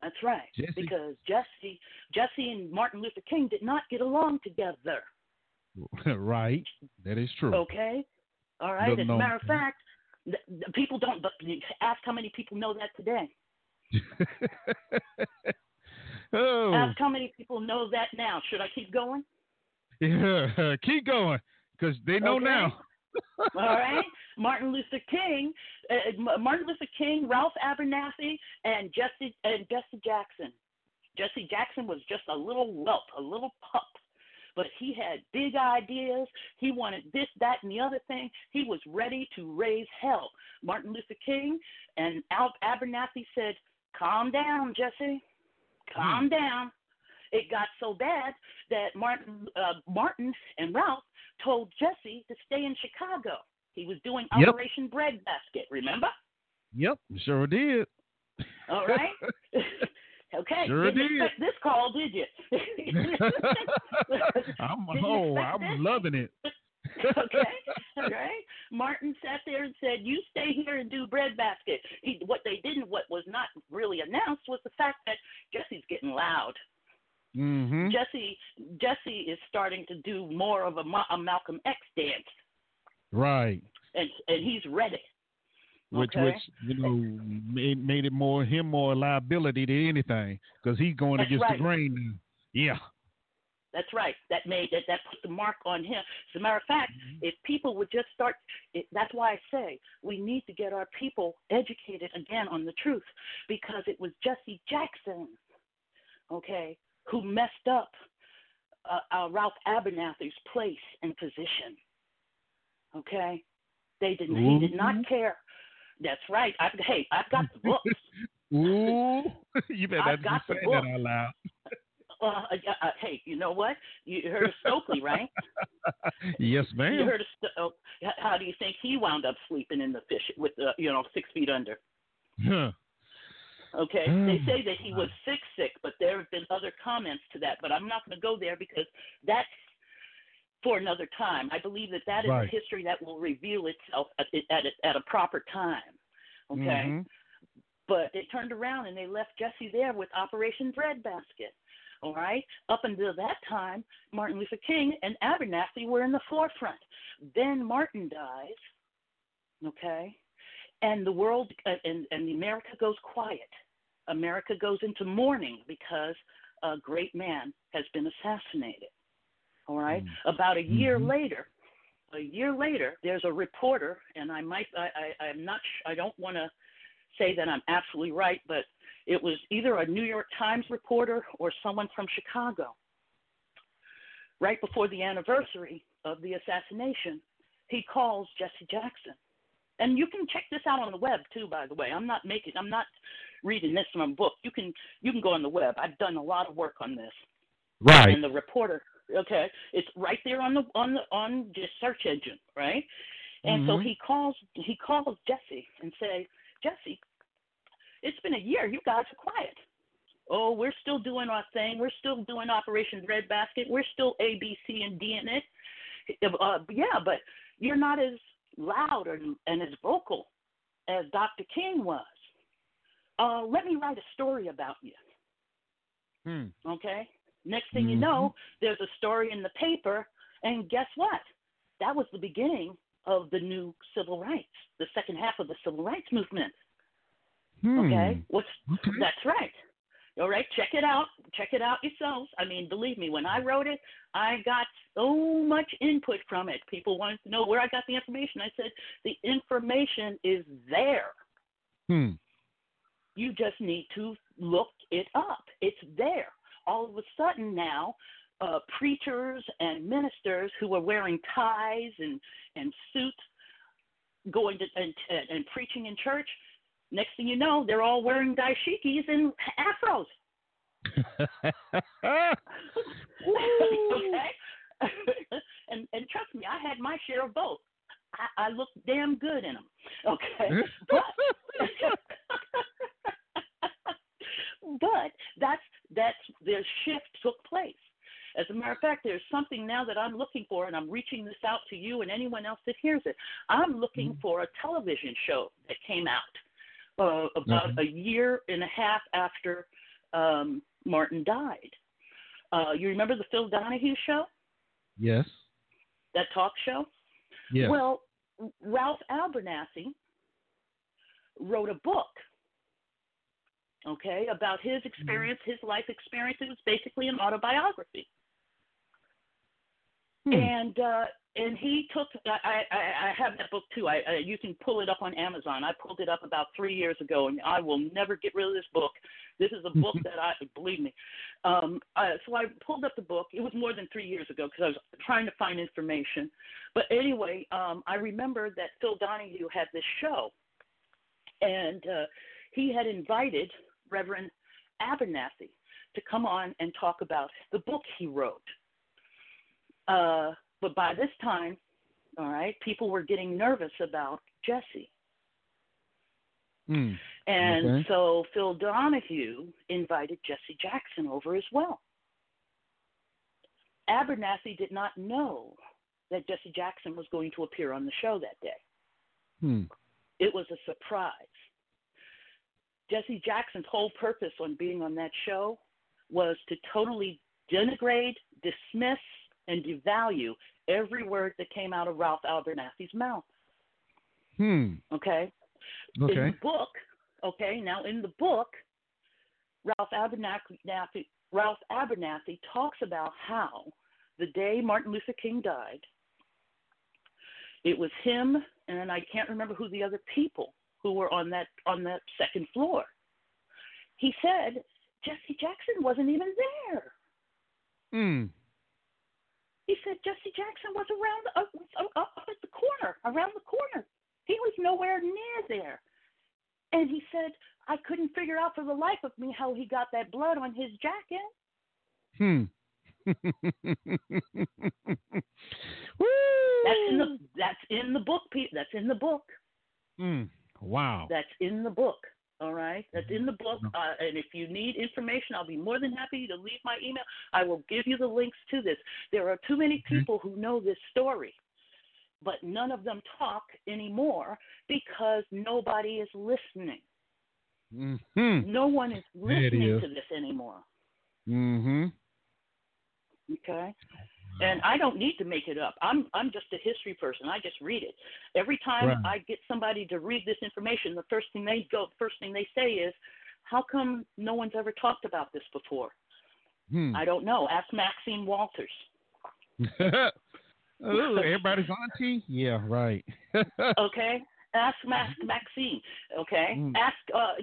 That's right. Because Jesse and Martin Luther King did not get along together. Right. That is true. Okay. All right. As a matter of fact, people don't, but ask how many people know that today. Ask how many people know that now. Should I keep going? Yeah, keep going, because they know now. All right. Martin Luther King, Ralph Abernathy, and Jesse Jackson. Jesse Jackson was just a little whelp, a little pup, but he had big ideas. He wanted this, that, and the other thing. He was ready to raise hell. Martin Luther King and Ralph Abernathy said, "Calm down, Jesse. Calm down." It got so bad that Martin and Ralph told Jesse to stay in Chicago. He was doing Operation Breadbasket, remember? Yep, sure did. All right? Okay. Sure didn't expect this call, did you? I'm loving it. Okay, all right. Martin sat there and said, "You stay here and do breadbasket." What was not really announced was the fact that Jesse's getting loud. Jesse is starting to do more of a Malcolm X dance. Right. And he's ready. Which made it more liability than anything, because he's going against the grain. Yeah. That's right. That put the mark on him. As a matter of fact, if people would just start, that's why I say we need to get our people educated again on the truth, because it was Jesse Jackson, who messed up Ralph Abernathy's place and position. Okay, he did not care. That's right. I've got the books. Ooh, you better not say that out loud. Hey, you know what? You heard of Stokely, right? Yes, ma'am. You heard of how do you think he wound up sleeping in the fish with 6 feet under? Huh. Okay, they say that he was sick, but there have been other comments to that. But I'm not going to go there because that's for another time. I believe that that is history that will reveal itself at a proper time. Okay, but they turned around and they left Jesse there with Operation Breadbasket. All right, up until that time, Martin Luther King and Abernathy were in the forefront. Then Martin dies. Okay. And the world and America goes quiet. America goes into mourning because a great man has been assassinated. All right. About a year later, there's a reporter, and I don't want to say that I'm absolutely right, but it was either a New York Times reporter or someone from Chicago. Right before the anniversary of the assassination, he calls Jesse Jackson. And you can check this out on the web too, by the way. I'm not reading this from a book. You can go on the web. I've done a lot of work on this. Right. And the reporter, okay, it's right there on the search engine, right? And so he calls Jesse and say, Jesse, it's been a year. You guys are quiet. Oh, we're still doing our thing. We're still doing Operation Breadbasket. We're still A, B, C, and D in it. Yeah, but you're not as loud and as vocal as Dr. King was. Let me write a story about you. Okay? Next thing you know, there's a story in the paper, and guess what? That was the beginning of the new civil rights, the second half of the civil rights movement. Okay? That's right. All right, check it out. Check it out yourselves. I mean, believe me, when I wrote it, I got so much input from it. People wanted to know where I got the information. I said, the information is there. You just need to look it up. It's there. All of a sudden now, preachers and ministers who were wearing ties and suits going to and preaching in church, next thing you know, they're all wearing dashikis and afros. Okay? and trust me, I had my share of both. I looked damn good in them. Okay? But that's the shift took place. As a matter of fact, there's something now that I'm looking for, and I'm reaching this out to you and anyone else that hears it. I'm looking for a television show that came out about a year and a half after Martin died. You remember the Phil Donahue show? Yes. That talk show? Yes. Well, Ralph Abernathy wrote a book, okay, about his experience, his life experience. It was basically an autobiography. And he took – I have that book too. You can pull it up on Amazon. I pulled it up about 3 years ago, and I will never get rid of this book. This is a book that I – believe me. So I pulled up the book. It was more than 3 years ago because I was trying to find information. But anyway, I remember that Phil Donahue had this show, and he had invited Reverend Abernathy to come on and talk about the book he wrote. But by this time, all right, people were getting nervous about Jesse. And so Phil Donahue invited Jesse Jackson over as well. Abernathy did not know that Jesse Jackson was going to appear on the show that day. It was a surprise. Jesse Jackson's whole purpose on being on that show was to totally denigrate, dismiss, and devalue every word that came out of Ralph Abernathy's mouth. Okay. In the book, Ralph Abernathy talks about how the day Martin Luther King died, it was him and I can't remember who the other people who were on that second floor. He said Jesse Jackson wasn't even there. He said Jesse Jackson was around up at the corner, around the corner. He was nowhere near there. And he said, I couldn't figure out for the life of me how he got that blood on his jacket. That's in the book. That's in the book. Wow. That's in the book. All right. That's in the book. And if you need information, I'll be more than happy to leave my email. I will give you the links to this. There are too many people who know this story, but none of them talk anymore because nobody is listening. No one is listening to this anymore. Okay. And I don't need to make it up. I'm just a history person. I just read it. Every time I get somebody to read this information, the first thing they say is, "How come no one's ever talked about this before?" I don't know. Ask Maxine Waters. Ooh, everybody's auntie? Yeah, right. Okay. Ask Maxine. Okay. Ask.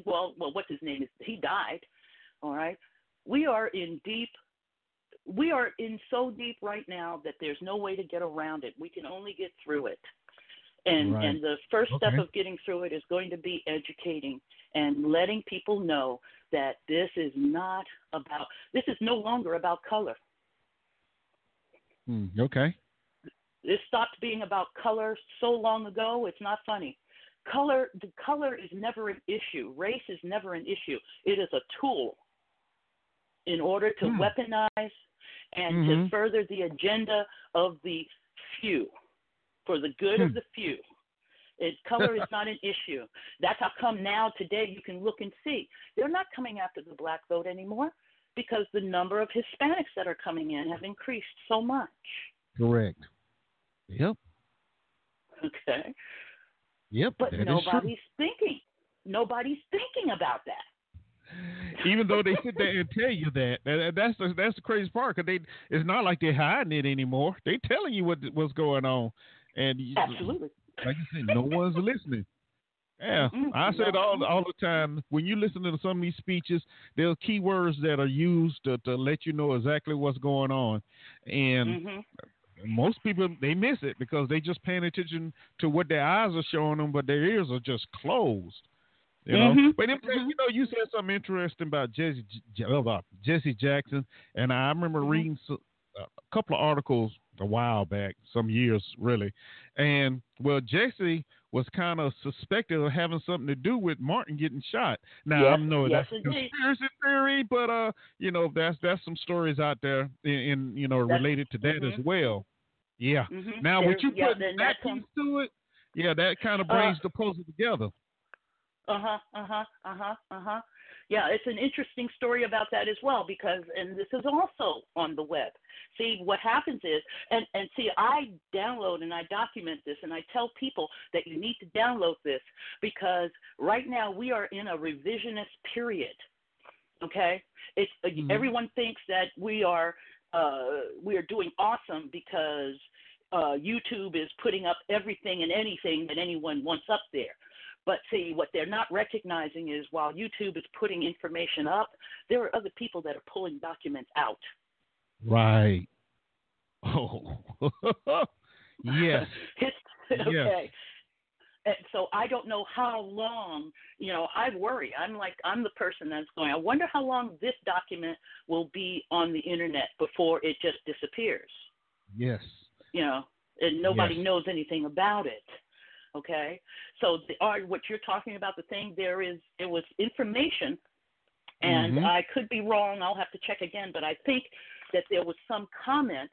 Well, what's his name? He died. All right. We are in so deep right now that there's no way to get around it. We can only get through it. And the first step of getting through it is going to be educating and letting people know that this is no longer about color. Okay. This stopped being about color so long ago, it's not funny. Color is never an issue. Race is never an issue. It is a tool in order to weaponize and to further the agenda of the few, for the good of the few. Color is not an issue. That's how come now, today, you can look and see. They're not coming after the black vote anymore because the number of Hispanics that are coming in have increased so much. Correct. Yep. Okay. Yep. But nobody's thinking. Nobody's thinking about that. Even though they sit there and tell you that, that's the craziest part. Cause it's not like they're hiding it anymore. They're telling you what's going on, and absolutely, like you said, no one's listening. Yeah, I said all the time. When you listen to some of these speeches, there are keywords that are used to let you know exactly what's going on, and most people they miss it because they just paying attention to what their eyes are showing them, but their ears are just closed. You know, but you said something interesting about Jesse Jackson, and I remember reading a couple of articles a while back, some years really, and Jesse was kind of suspected of having something to do with Martin getting shot. Now I know that's a conspiracy theory, but that's some stories out there in related to that as well. Yeah. Now would you put that piece to it? Yeah, that kind of brings the puzzle together. Yeah, it's an interesting story about that as well because, and this is also on the web. See, what happens is, and I download and I document this and I tell people that you need to download this because right now we are in a revisionist period. Okay, it's everyone thinks that we are doing awesome because YouTube is putting up everything and anything that anyone wants up there. But see, what they're not recognizing is while YouTube is putting information up, there are other people that are pulling documents out. Right. Oh. Yes. Okay. And so I don't know how long, I worry. I'm the person that's going, I wonder how long this document will be on the internet before it just disappears. Yes. And nobody knows anything about it. Okay, so what you're talking about, the thing it was information, and I could be wrong. I'll have to check again, but I think that there was some comment,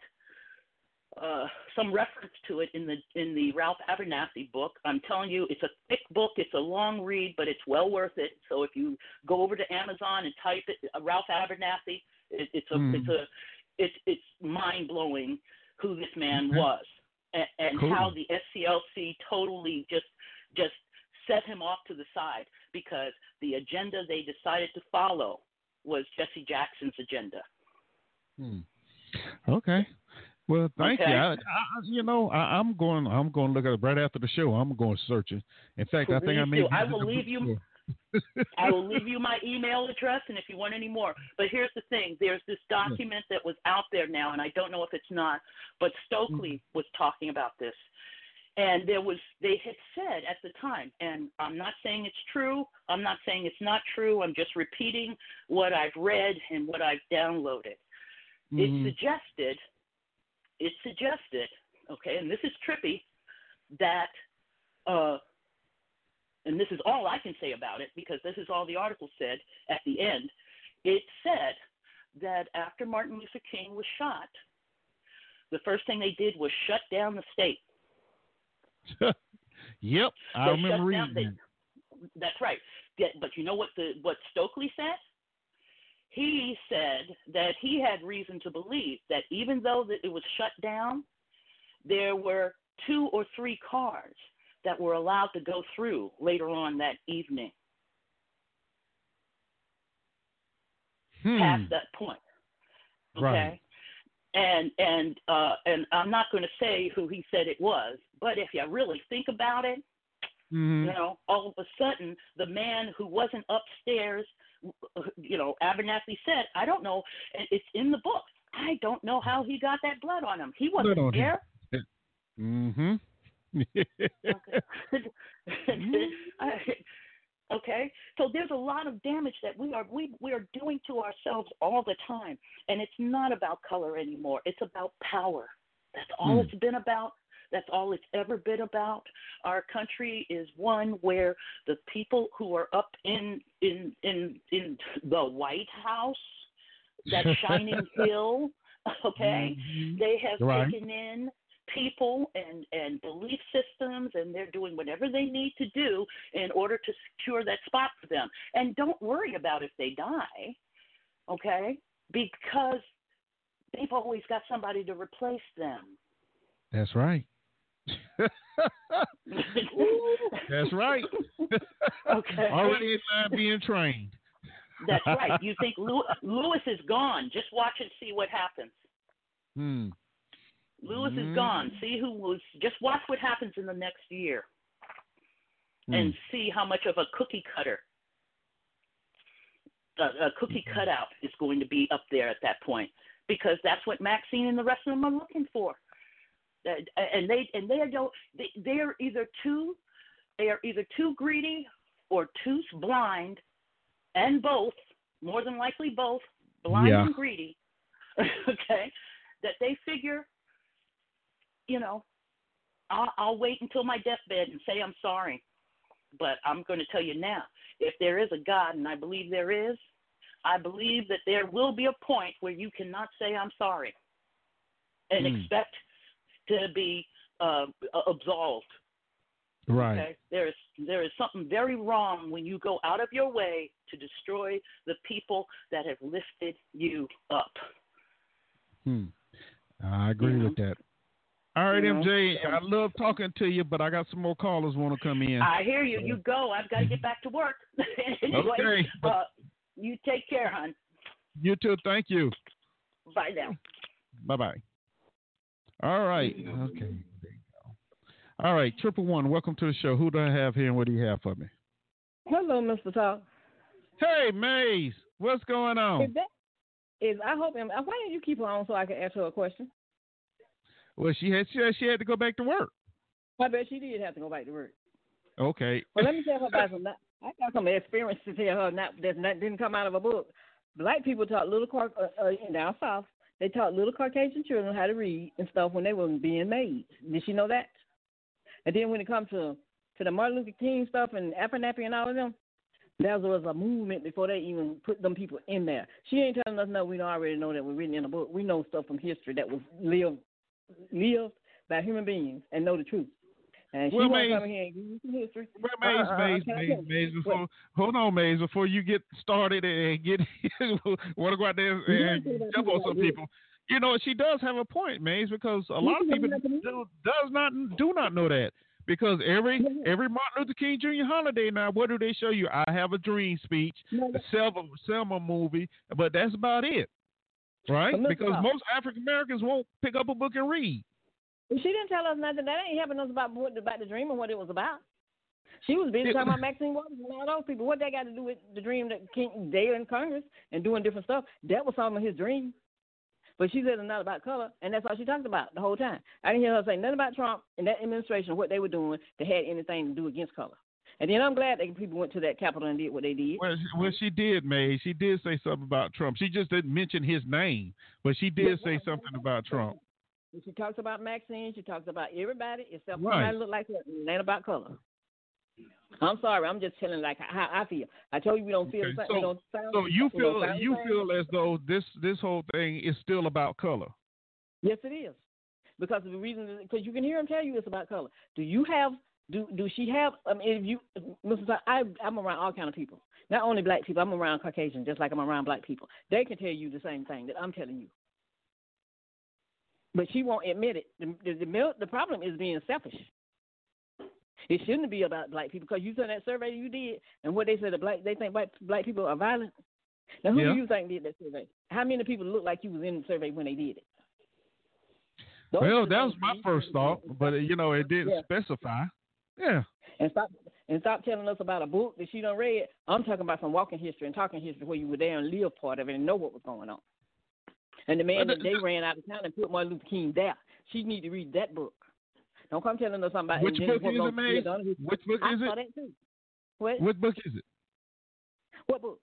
some reference to it in the Ralph Abernathy book. I'm telling you, it's a thick book. It's a long read, but it's well worth it. So if you go over to Amazon and type it, Ralph Abernathy, it's mind blowing who this man was. And cool. How the SCLC totally just set him off to the side because the agenda they decided to follow was Jesse Jackson's agenda. Okay. Well, thank you. I'm going to look at it right after the show. I'm going searching. In fact, I think I may. I will leave you my email address, and if you want any more. But here's the thing. There's this document that was out there now, and I don't know if it's not, but Stokely was talking about this. And they had said at the time, and I'm not saying it's true. I'm not saying it's not true. I'm just repeating what I've read and what I've downloaded. It suggested, okay, and this is trippy, that, and this is all I can say about it because this is all the article said at the end. It said that after Martin Luther King was shot, the first thing they did was shut down the state. Yep, I remember reading that. That's right. But you know what Stokely said? He said that he had reason to believe that even though it was shut down, there were 2 or 3 cars that were allowed to go through later on that evening. Past that point, okay? Right. And I'm not going to say who he said it was, but if you really think about it, you know, all of a sudden, the man who wasn't upstairs, you know, Abernathy said, I don't know, it's in the book, I don't know how he got that blood on him. He wasn't there. Okay, so there's a lot of damage that we are doing to ourselves all the time, and it's not about color anymore. It's about power. That's all it's been about. That's all it's ever been about. Our country is one where the people who are up in the White House, that shining hill, okay, they have taken in people and belief systems, and they're doing whatever they need to do in order to secure that spot for them. And don't worry about if they die, okay, because they've always got somebody to replace them. That's right. That's right. Okay. Already in line being trained. That's right. You think Lewis is gone. Just watch and see what happens. Lewis is gone. See who was. Just watch what happens in the next year, and see how much of a cookie cutter, a cookie cutout is going to be up there at that point, because that's what Maxine and the rest of them are looking for. And they are either too greedy or too blind, and both, more than likely both, blind and greedy. Okay, that they figure, you know, I'll wait until my deathbed and say I'm sorry. But I'm going to tell you now, if there is a God, and I believe there is, I believe that there will be a point where you cannot say I'm sorry and expect to be absolved. Right. Okay? There is something very wrong when you go out of your way to destroy the people that have lifted you up. I agree with that. All right, MJ, I love talking to you, but I got some more callers want to come in. I hear you. You go. I've got to get back to work. Anyway, okay. You take care, hon. You too. Thank you. Bye now. Bye-bye. All right. Okay. There you go. All right, 111, welcome to the show. Who do I have here and what do you have for me? Hello, Mr. Talk. Hey, Maze. What's going on? Why don't you keep her on so I can ask her a question? Well, she had to go back to work. I bet she did have to go back to work. Okay. Well, let me tell her about some. I got some experience to tell her that didn't come out of a book. Black people taught little down south. They taught little Caucasian children how to read and stuff when they were being made. Did she know that? And then when it comes to the Martin Luther King stuff and Abernathy and all of them, there was a movement before they even put them people in there. She ain't telling us nothing we don't already know that we're written in a book. We know stuff from history that was lived by human beings and know the truth. And she won't come here and give you some history. Maze, hold on, Maze, before you get started and want to go out there and jump on some people. You know, she does have a point, Maze, because a lot of people do not know that. Because every Martin Luther King Jr. holiday now, what do they show you? I Have a Dream speech, the Selma movie, but that's about it. Right? Because most African Americans won't pick up a book and read. She didn't tell us nothing. That ain't helping us about the dream and what it was about. She was busy talking about Maxine Waters and all those people. What they got to do with the dream that King did in Congress and doing different stuff? That was some of his dream. But she said it's not about color, and that's all she talked about the whole time. I didn't hear her say nothing about Trump and that administration, what they were doing that had anything to do against color. And then I'm glad that people went to that Capitol and did what they did. Well, she did, Mae. She did say something about Trump. She just didn't mention his name, but she did say something about Trump. She talks about Maxine. She talks about everybody except somebody look like that. It ain't about color. I'm sorry. I'm just telling like how I feel. I told you we don't feel the same. So you feel as though this whole thing is still about color. Yes, it is. Because of the reason, because you can hear him tell you it's about color. Do she have? I mean, if you, Mrs. I'm around all kind of people. Not only black people. I'm around Caucasians, just like I'm around black people. They can tell you the same thing that I'm telling you. But she won't admit it. The problem is being selfish. It shouldn't be about black people because you done that survey you did, and what they said, they think black people are violent. Now, who do you think did that survey? How many people looked like you was in the survey when they did it? Those that was my first thought, but it didn't specify. Yeah. And stop telling us about a book that she done read. I'm talking about some walking history and talking history where you were there and lived part of it and know what was going on. And the man that they ran out of town and put Martin Luther King there. She need to read that book. Don't come telling us something about which book is it, man? Which book is it? What book is it? What book?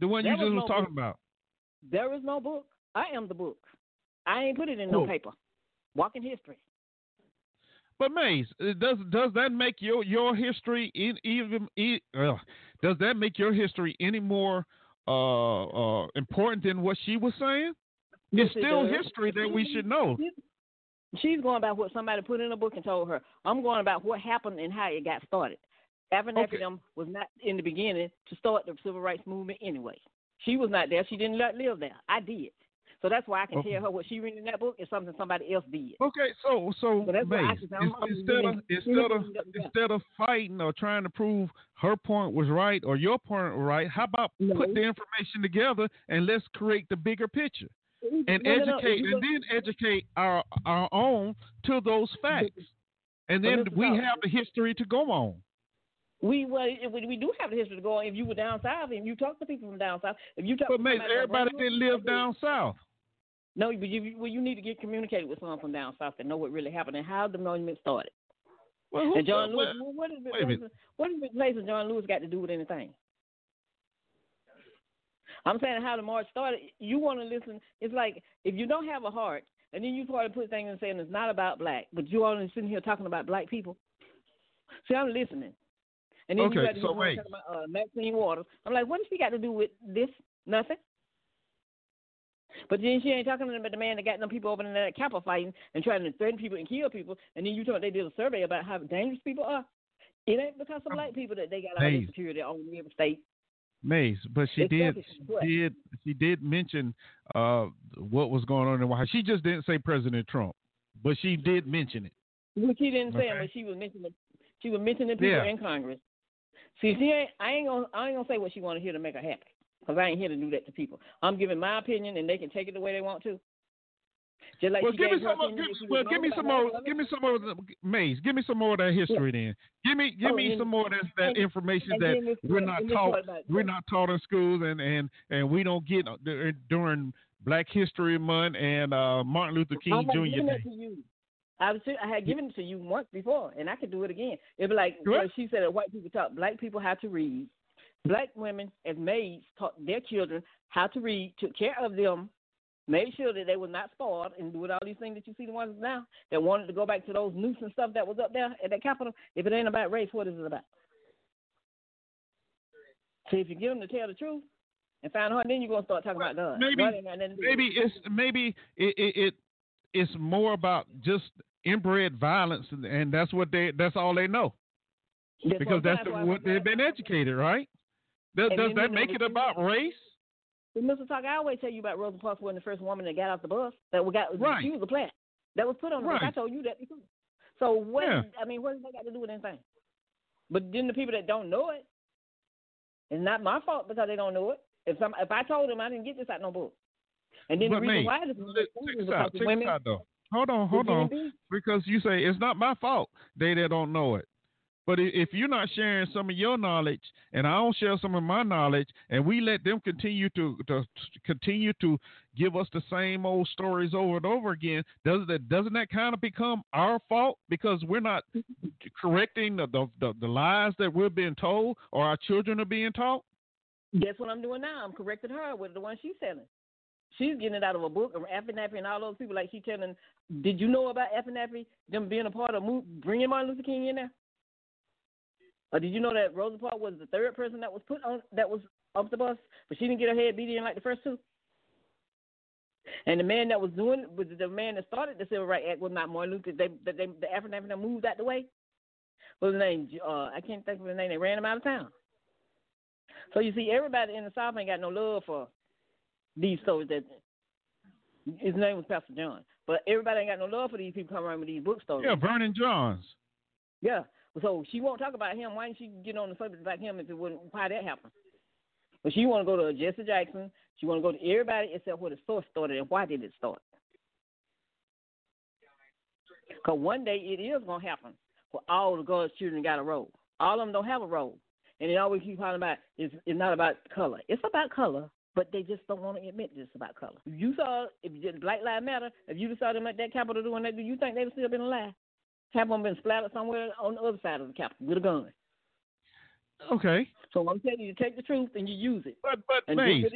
The one you just was talking about. There is no book. I am the book. I ain't put it in no paper. Walking history. But Maze, does that make your history does that make your history any more important than what she was saying? Yes, it's still history that we should know. She's going about what somebody put in a book and told her. I'm going about what happened and how it got started. Abernathy was not in the beginning to start the civil rights movement anyway. She was not there. She didn't live there. I did. So that's why I can tell her what she read in that book is something somebody else did. Okay, so Maze, instead of fighting or trying to prove her point was right or your point was right, how about put the information together and let's create the bigger picture and educate our own to those facts, and then we have the history to go on. We do have the history to go on. If you were down south and you talk to people from down south, but Maze, everybody didn't live down south. No, but you need to get communicated with someone from down south that know what really happened and how the movement started. Well, and John Lewis, what is the place of John Lewis got to do with anything? I'm saying how the march started. You want to listen. It's like if you don't have a heart, and then you try to put things in saying it's not about black, but you only sitting here talking about black people. See, I'm listening. And then you got to talking about Maxine Waters. I'm like, what does she got to do with this? Nothing. But then she ain't talking about the man that got them people over in that Capitol fighting and trying to threaten people and kill people. And then you told they did a survey about how dangerous people are. It ain't because of black people that they got all this security on every state. Maze, but she did mention what was going on in the White House. She just didn't say President Trump, but she did mention it. Well, she didn't say it, but she was mentioning. She was mentioning people in Congress. See, I ain't gonna say what she want to hear to make her happy, because I ain't here to do that to people. I'm giving my opinion, and they can take it the way they want to. Just like give me some more of that history then. Give me some more of that information that we're not taught in schools and we don't get during Black History Month and Martin Luther King Jr. I had given it to you once before, and I could do it again. It'd be like she said that white people taught black people how to read. Black women as maids taught their children how to read, took care of them, made sure that they were not spoiled and doing all these things that you see the ones now that wanted to go back to those noose and stuff that was up there at the Capitol. If it ain't about race, what is it about? So if you get them to tell the truth and find her, then you're going to start talking about God. Maybe it's more about just inbred violence, and that's what that's all they know. Because that's what they've been educated, right? Does that make it about race? Mr. Talk, I always tell you about Rosa Parks wasn't the first woman that got off the bus. She was a plant that was put on the bus. I told you that before. So what does that got to do with anything? But then the people that don't know it, it's not my fault because they don't know it. If I told them, I didn't get this out no book. And then Hold on, because you say it's not my fault. They don't know it. But if you're not sharing some of your knowledge and I don't share some of my knowledge and we let them continue to give us the same old stories over and over again, doesn't that kind of become our fault because we're not correcting the lies that we're being told or our children are being taught? Guess what I'm doing now? I'm correcting her with the one she's selling. She's getting it out of a book, or Abernathy and all those people. Like she's telling, did you know about Abernathy, them being a part of bringing Martin Luther King in there? Or did you know that Rosa Parks was the third person that was put on, that was up the bus, but she didn't get her head beat in like the first two? And the man that was doing, was the man that started the Civil Rights Act was not Martin Luther. The Abernathy that moved out the way. What was his name? I can't think of his name. They ran him out of town. So you see, everybody in the South ain't got no love for these stories. That his name was Pastor John, but everybody ain't got no love for these people coming around with these book stories. Yeah, Vernon Johns. Yeah, so she won't talk about him. Why didn't she get on the subject about him if it wouldn't? Why that happened? But she want to go to Jesse Jackson. She want to go to everybody except where the source started and why did it start? Because one day it is gonna happen. Where all the God's children got a role. All of them don't have a role, and they always keep talking about it's not about color. It's about color. But they just don't want to admit this about color. You saw, if you did Black Lives Matter, if you saw them at that Capitol doing that, do you think they would still been alive? Have them been splattered somewhere on the other side of the Capitol with a gun? Okay. So I'm telling you, take the truth and you use it. But Maze,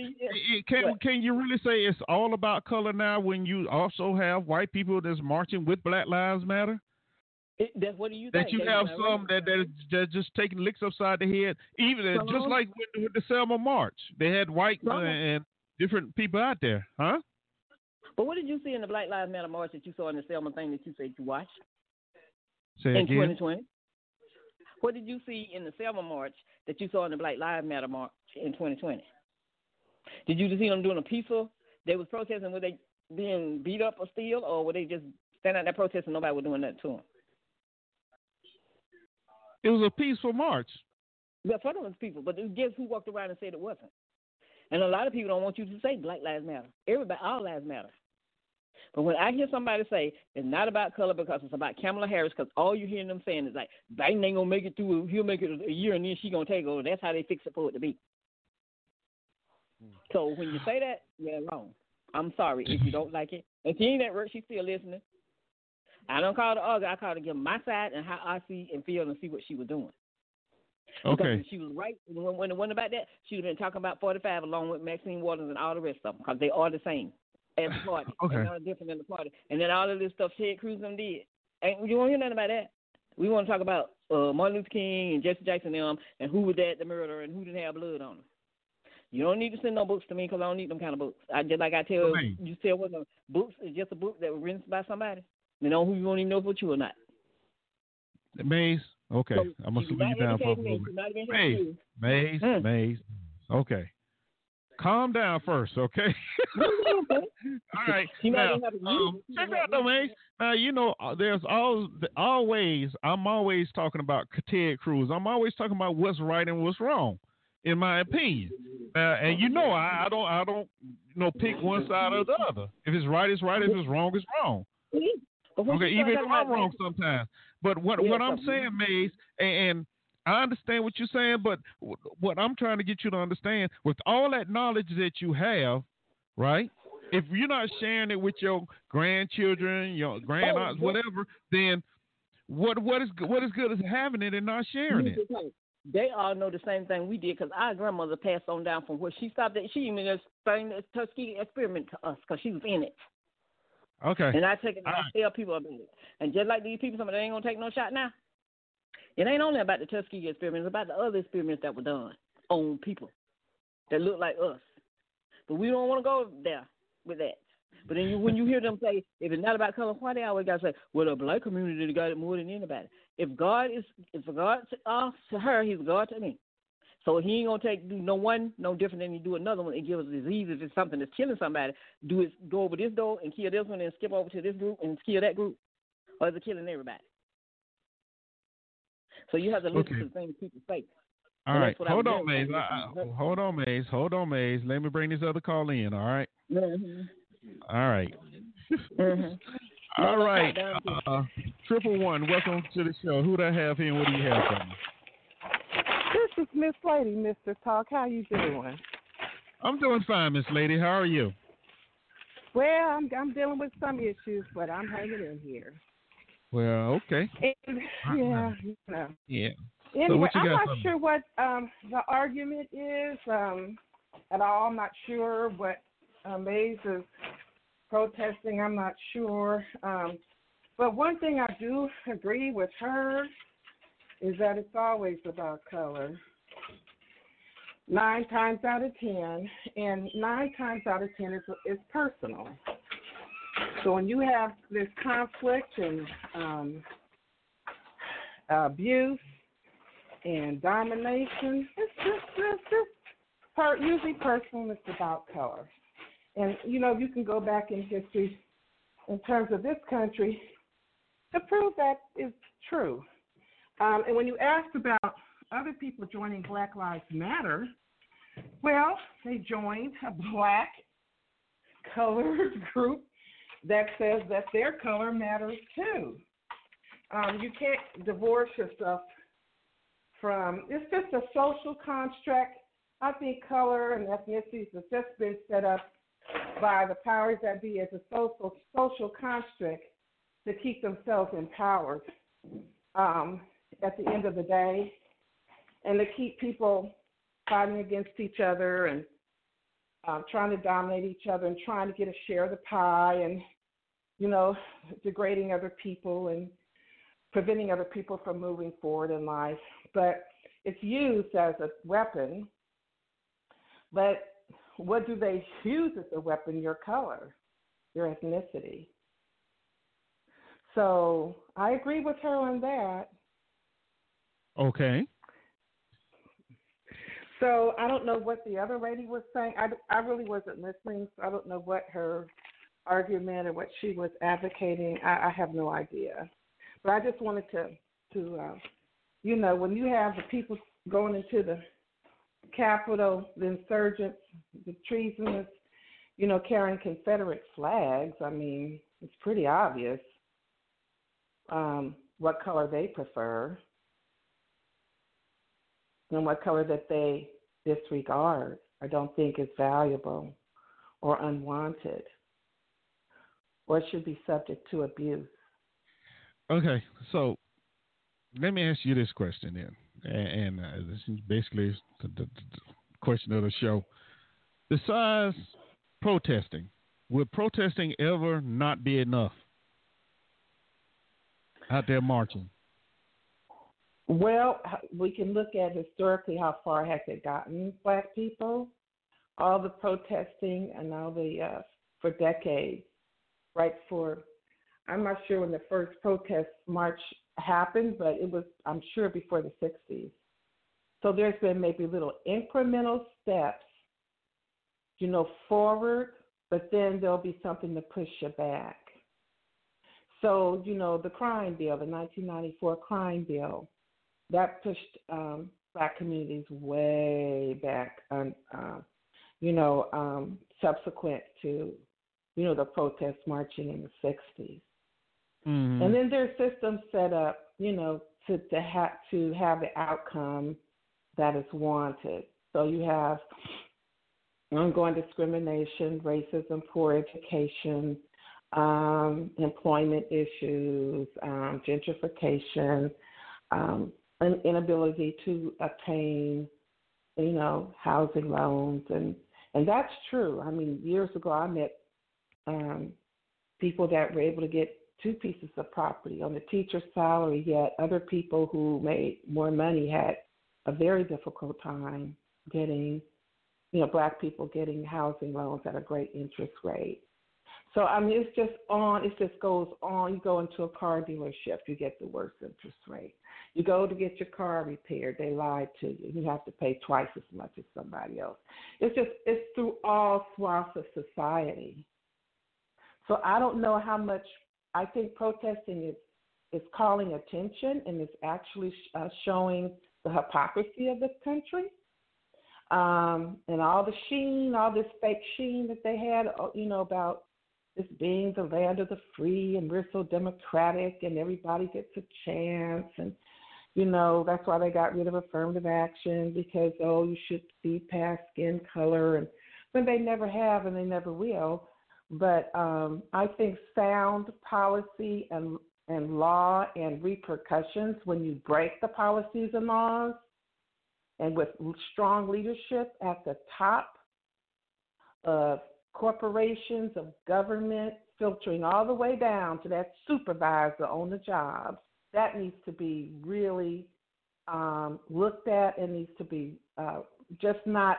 can you really say it's all about color now when you also have white people that's marching with Black Lives Matter? What do you think? That you have some that just taking licks upside the head, even just like with the Selma march. They had white and different people out there, huh? But what did you see in the Black Lives Matter march that you saw in the Selma thing that you said you watched? Say in again. 2020? What did you see in the Selma march that you saw in the Black Lives Matter march in 2020? Did you just see them doing a peaceful? They was protesting. Were they being beat up or steal, or were they just standing out there protesting? Nobody was doing nothing to them. It was a peaceful march. Yeah, for those people, but guess who walked around and said it wasn't? And a lot of people don't want you to say Black Lives Matter. Everybody, all lives matter. But when I hear somebody say it's not about color because it's about Kamala Harris, because all you hearing them saying is like, Biden ain't going to make it through, he'll make it a year and then she's going to take over. That's how they fix it for it to be. So when you say that, you're wrong. I'm sorry if you don't like it. If she ain't at work, she's still listening. I don't call to argue. I call to give my side and how I see and feel and see what she was doing. Okay. Because she was right. When it wasn't about that, she would have been talking about 45 along with Maxine Waters and all the rest of them because they are the same as the party. Okay. They're not different than the party. And then all of this stuff Ted Cruz and them did. And you won't hear nothing about that. We want to talk about Martin Luther King and Jesse Jackson and them and who was that, the murderer, and who didn't have blood on them. You don't need to send no books to me because I don't need them kind of books. I just like I tell you, tell what the books is just a book that was written by somebody. You know who you won't even know about you or not. Maze, okay. So I'm going to slow you down for a moment. Maze. Okay. Calm down first, okay? All right. Now, check out though, Maze. Now, you know, there's always, I'm always talking about Ted Cruz. I'm always talking about what's right and what's wrong, in my opinion. And you know, I don't, you know, pick one side or the other. If it's right, it's right. If it's wrong, it's wrong. Okay, even if I'm wrong sometimes. But what I'm saying, Maze, and I understand what you're saying, but what I'm trying to get you to understand, with all that knowledge that you have, right, if you're not sharing it with your grandchildren, your granddaughters, whatever, then what is good is having it and not sharing it? They all know the same thing we did because our grandmother passed on down from where she stopped at. She even just sang the Tuskegee experiment to us because she was in it. Okay. And I take it and I tell people about it. And just like these people, somebody ain't going to take no shot now. It ain't only about the Tuskegee experiment. It's about the other experiments that were done on people that look like us. But we don't want to go there with that. But then when you hear them say, if it's not about color, why they always got to say, well, the black community got it more than anybody. If God to her, he's God to me. So he ain't gonna do no one no different than you do another one. It gives a disease if it's something that's killing somebody. Go over this door and kill this one, and skip over to this group and kill that group, or is it killing everybody? So you have to listen to the things people say. All right, hold on, Maze. Let me bring this other call in. All right. Mm-hmm. All right. Mm-hmm. All right. 111, welcome to the show. Who do I have here and what do you have for me? This is Miss Lady, Mr. Talk. How you doing? I'm doing fine, Miss Lady. How are you? Well, I'm dealing with some issues, but I'm hanging in here. Well, okay. And, yeah. You know. Yeah. Anyway, so I'm not sure what the argument is at all. I'm not sure what Mays is protesting. I'm not sure. But one thing I do agree with her is that it's always about color. 9 times out of 10, and 9 times out of 10 is personal. So when you have this conflict and abuse and domination, it's just usually personal. It's about color. And, you know, you can go back in history in terms of this country to prove that is true. And when you asked about other people joining Black Lives Matter, well, they joined a black colored group that says that their color matters too. You can't divorce yourself from, it's just a social construct. I think color and ethnicity has just been set up by the powers that be as a social construct to keep themselves empowered at the end of the day, and to keep people fighting against each other and trying to dominate each other and trying to get a share of the pie and, you know, degrading other people and preventing other people from moving forward in life. But it's used as a weapon. But what do they use as a weapon? Your color, your ethnicity. So I agree with her on that. Okay. So I don't know what the other lady was saying. I really wasn't listening, so I don't know what her argument or what she was advocating. I have no idea. But I just wanted to you know, when you have the people going into the Capitol, the insurgents, the treasonous, you know, carrying Confederate flags, I mean, it's pretty obvious what color they prefer and what color that they disregard or don't think is valuable or unwanted or should be subject to abuse. Okay, so let me ask you this question then, and this is basically the question of the show. Besides protesting, will protesting ever not be enough out there marching? Well, we can look at historically how far has it gotten, black people, all the protesting and all the, for decades, right? I'm not sure when the first protest march happened, but it was, I'm sure, before the 60s. So there's been maybe little incremental steps, you know, forward, but then there'll be something to push you back. So, you know, the crime bill, the 1994 crime bill, that pushed black communities way back, subsequent to, you know, the protest marching in the 60s. Mm-hmm. And then there's systems set up, you know, to have the outcome that is wanted. So you have ongoing discrimination, racism, poor education, employment issues, gentrification, an inability to obtain, you know, housing loans. And that's true. I mean, years ago I met people that were able to get 2 pieces of property on the teacher's salary, yet other people who made more money had a very difficult time getting, you know, black people getting housing loans at a great interest rate. So, I mean, it's just on. It just goes on. You go into a car dealership, you get the worst interest rate. You go to get your car repaired, they lied to you. You have to pay twice as much as somebody else. It's through all swaths of society. So I don't know how much. I think protesting is calling attention and it's actually showing the hypocrisy of this country. And all the sheen, all this fake sheen that they had, you know, about this being the land of the free and we're so democratic and everybody gets a chance. And, you know, that's why they got rid of affirmative action because, oh, you should see past skin color. And when they never have and they never will. But I think sound policy and law and repercussions when you break the policies and laws and with strong leadership at the top of corporations, of government, filtering all the way down to that supervisor on the job, that needs to be really looked at and needs to be just not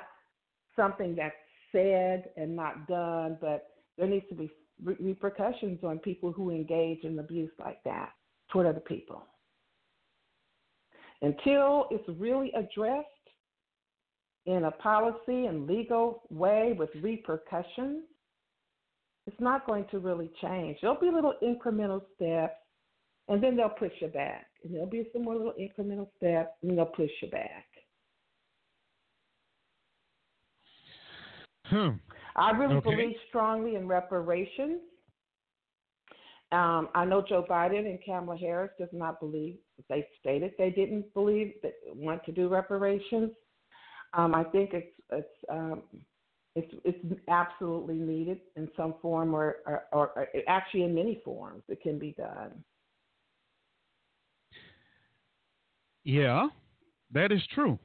something that's said and not done, but there needs to be repercussions on people who engage in abuse like that toward other people. Until it's really addressed in a policy and legal way with repercussions, it's not going to really change. There'll be little incremental steps, and then they'll push you back. And there'll be some more little incremental steps, and they'll push you back. I really believe strongly in reparations. I know Joe Biden and Kamala Harris does not believe, they stated they didn't believe, that want to do reparations. I think it's absolutely needed in some form or actually in many forms it can be done. Yeah, that is true.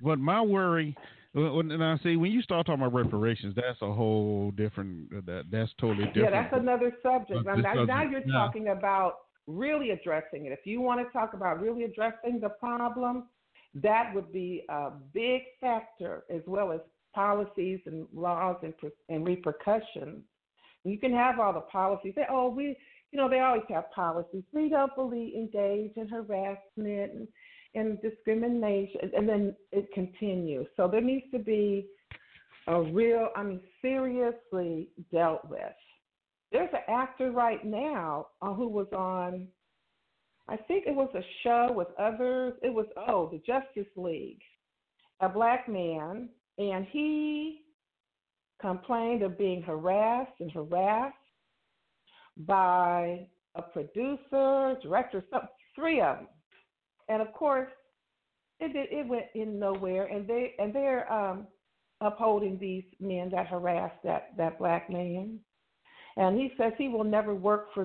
But my worry, and I see when you start talking about reparations, that's a whole different. That's totally different. Yeah, that's another subject. Now you're talking about really addressing it. If you want to talk about really addressing the problem, that would be a big factor, as well as policies and laws and repercussions. You can have all the policies. They always have policies. We don't believe engage in harassment and discrimination, and then it continues. So there needs to be a real, seriously dealt with. There's an actor right now who was on, I think it was a show with others. It was, the Justice League, a black man, and he complained of being harassed by a producer, director, three of them. And of course, it went in nowhere. And they're upholding these men that harassed that black man. And he says he will never work for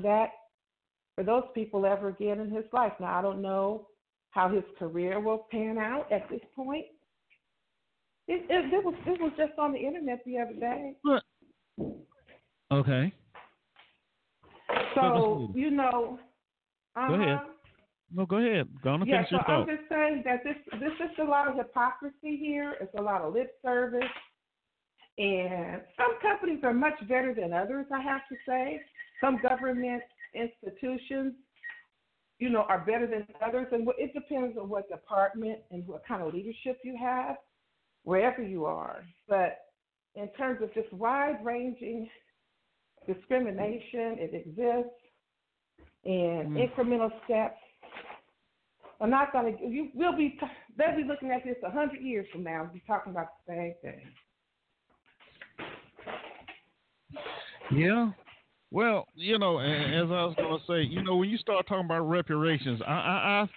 those people ever again in his life. Now I don't know how his career will pan out at this point. It was just on the internet the other day. Okay. So you know. Go ahead. No, go ahead. Go on and finish your thought. I'm just saying that this is a lot of hypocrisy here. It's a lot of lip service. And some companies are much better than others, I have to say. Some government institutions, are better than others. And it depends on what department and what kind of leadership you have, wherever you are. But in terms of just wide-ranging discrimination, it exists, and incremental steps. I'm not going to. They'll be looking at this 100 years from now. We'll be talking about the same thing. Yeah. Well, as I was going to say, when you start talking about reparations, I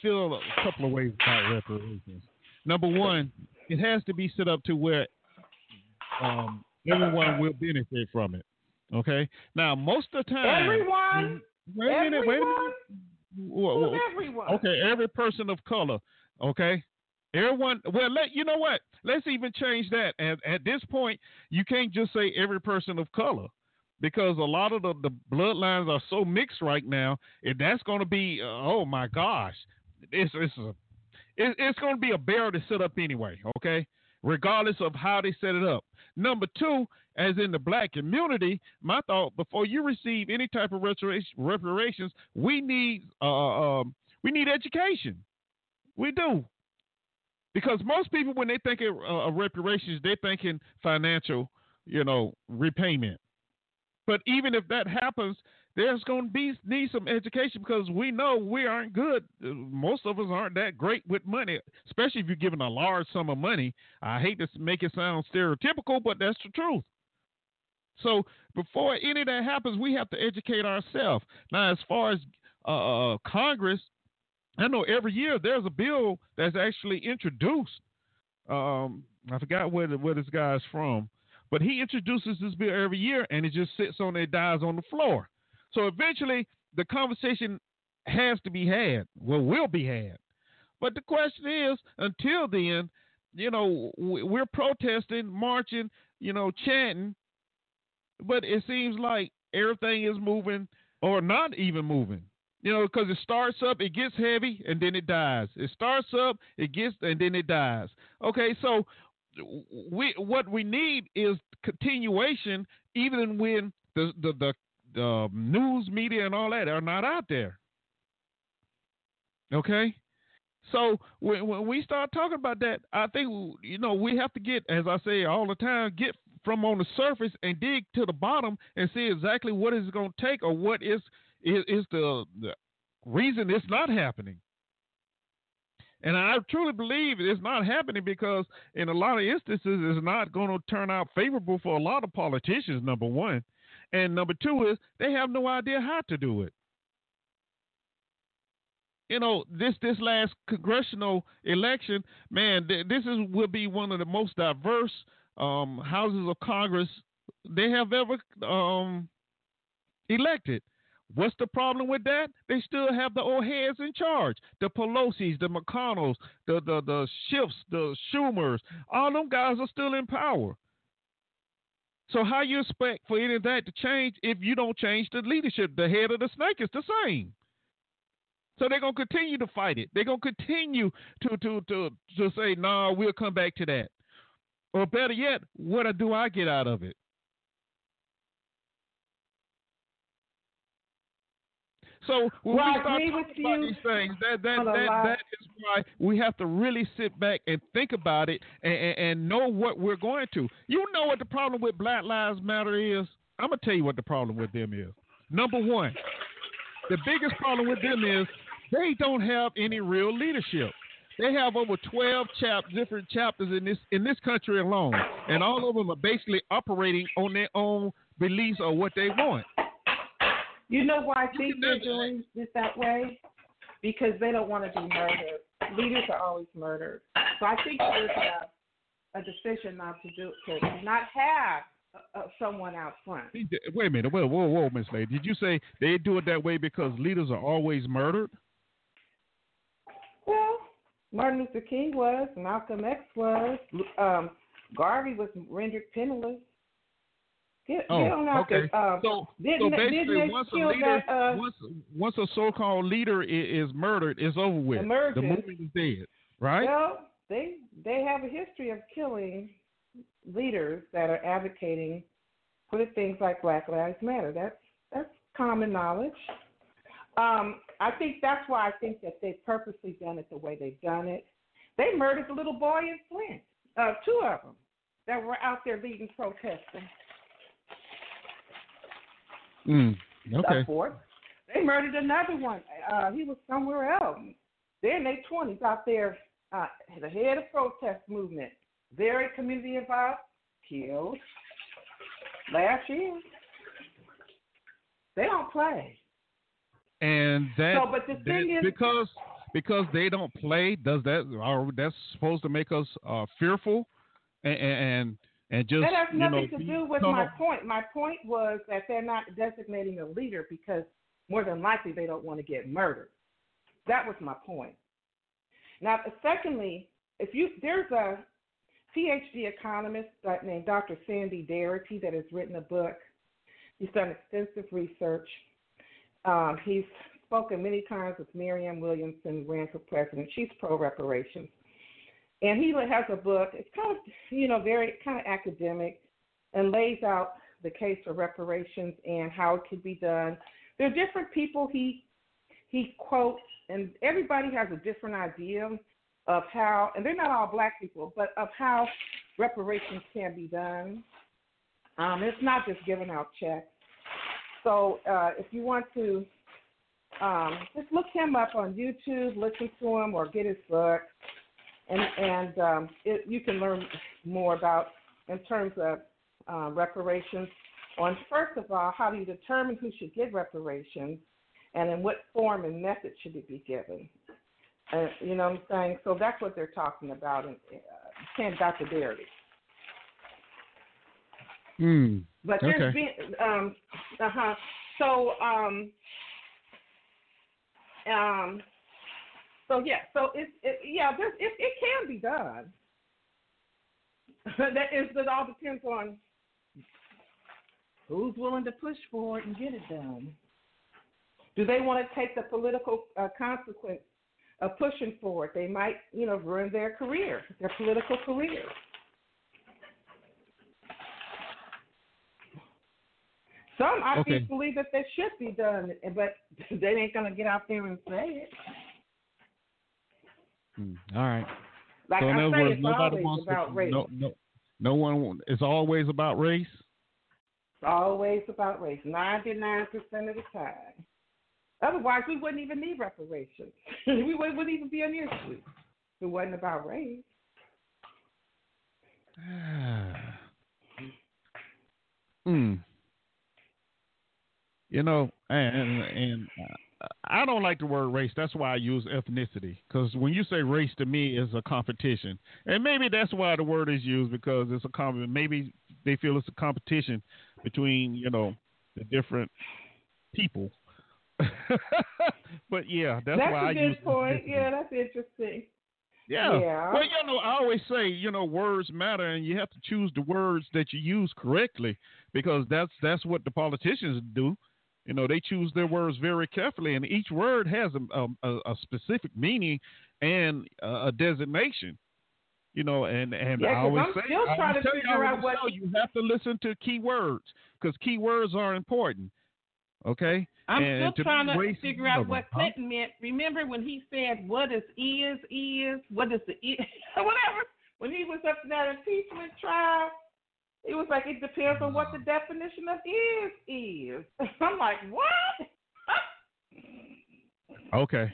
feel a couple of ways about reparations. Number one, it has to be set up to where everyone will benefit from it. Okay. Now, most of the time, everyone. Wait a minute. Well, everyone. Okay, every person of color. Okay, everyone. Well, you know what? Let's even change that. At this point, you can't just say every person of color, because a lot of the bloodlines are so mixed right now. If that's going to be, oh my gosh, it's going to be a barrier to set up anyway. Okay, regardless of how they set it up. Number two, as in the black community, my thought, before you receive any type of reparations, we need education. We do. Because most people, when they think of reparations, they're thinking financial, repayment. But even if that happens, there's going to need some education, because we know we aren't good. Most of us aren't that great with money, especially if you're given a large sum of money. I hate to make it sound stereotypical, but that's the truth. So before any of that happens, we have to educate ourselves. Now, as far as Congress, I know every year there's a bill that's actually introduced. I forgot where this guy's from, but he introduces this bill every year, and it just sits on there, dies on the floor. So eventually the conversation has to be had, well, will be had. But the question is, until then, you know, we're protesting, marching, you know, chanting, but it seems like everything is moving or not even moving. You know, because it starts up, it gets heavy, and then it dies. It starts up, it gets, and then it dies. Okay, so what we need is continuation, even when the news media and all that are not out there. Okay, so when we start talking about that, I think, you know, we have to get, as I say all the time, get from on the surface and dig to the bottom and see exactly what it's going to take or what is the reason it's not happening. And I truly believe it's not happening because in a lot of instances, it's not going to turn out favorable for a lot of politicians, number one. And number two is they have no idea how to do it. You know, this last congressional election, man, this will be one of the most diverse houses of Congress they have ever elected. What's the problem with that? They still have the old heads in charge. The Pelosi's, the McConnells, the Schiffs, the Schumers, all them guys are still in power. So how you expect for any of that to change if you don't change the leadership? The head of the snake is the same. So they're going to continue to fight it. They're going to continue to say, nah, we'll come back to that. Or better yet, what do I get out of it? So when we start talking about these things, that is why we have to really sit back and think about it and know what we're going to. You know what the problem with Black Lives Matter is? I'm going to tell you what the problem with them is. Number one, the biggest problem with them is they don't have any real leadership. They have over 12 different chapters in this country alone, and all of them are basically operating on their own beliefs or what they want. You know why I think they're doing this that way? Because they don't want to be murdered. Leaders are always murdered. So I think there's a decision not to have someone out front. Wait a minute. Whoa, Miss Lady. Did you say they do it that way because leaders are always murdered? Well, Martin Luther King was, Malcolm X was, Garvey was rendered penniless. So basically, once a so-called leader is murdered, it's over with. Emerges. The movement is dead, right? Well, they have a history of killing leaders that are advocating for things like Black Lives Matter. That's common knowledge. I think that's why I think that they've purposely done it the way they've done it. They murdered the little boy in Flint, two of them that were out there leading protesting. Okay. They murdered another one. He was somewhere else. They're in their 20s out there, the head of protest movement. Very community involved, killed last year. They don't play. And that, so, but the thing is, because they don't play, does that's supposed to make us fearful and just, that has nothing to do with my point. My point was that they're not designating a leader because more than likely they don't want to get murdered. That was my point. Now, secondly, there's a PhD economist named Dr. Sandy Darity that has written a book. He's done extensive research. He's spoken many times with Marianne Williamson, ran for president. She's pro-reparations. And he has a book. It's kind of, very kind of academic and lays out the case for reparations and how it could be done. There are different people he quotes, and everybody has a different idea of how, and they're not all Black people, but of how reparations can be done. It's not just giving out checks. So if you want to, just look him up on YouTube, listen to him, or get his book. And you can learn more about in terms of reparations. on, first of all, how do you determine who should get reparations and in what form and method should it be given? You know what I'm saying? So that's what they're talking about in Dr. Berry. But there's been So it can be done. It all depends on who's willing to push for it and get it done. Do they want to take the political consequence of pushing for it? They might, ruin their career, their political career. Some, I believe that that should be done, but they ain't going to get out there and say it. All right. Like so I say, it's always about race. No one. It's always about race? It's always about race, 99% of the time. Otherwise, we wouldn't even need reparations. We wouldn't even be an issue. It wasn't about race. And I don't like the word race. That's why I use ethnicity, because when you say race to me, it's a competition. And maybe that's why the word is used, because it's a competition. Maybe they feel it's a competition between, the different people. But, yeah, that's why I use point. Yeah, that's interesting. Yeah. Well, I always say, words matter, and you have to choose the words that you use correctly, because that's what the politicians do. They choose their words very carefully, and each word has a specific meaning and a designation. I always say, you have to listen to key words, because key words are important. Okay. I'm still trying to figure out what Clinton meant. Remember when he said, "What is what is the is whatever." When he was up in that impeachment trial, it was like, it depends on what the definition of is. I'm like, what? Okay.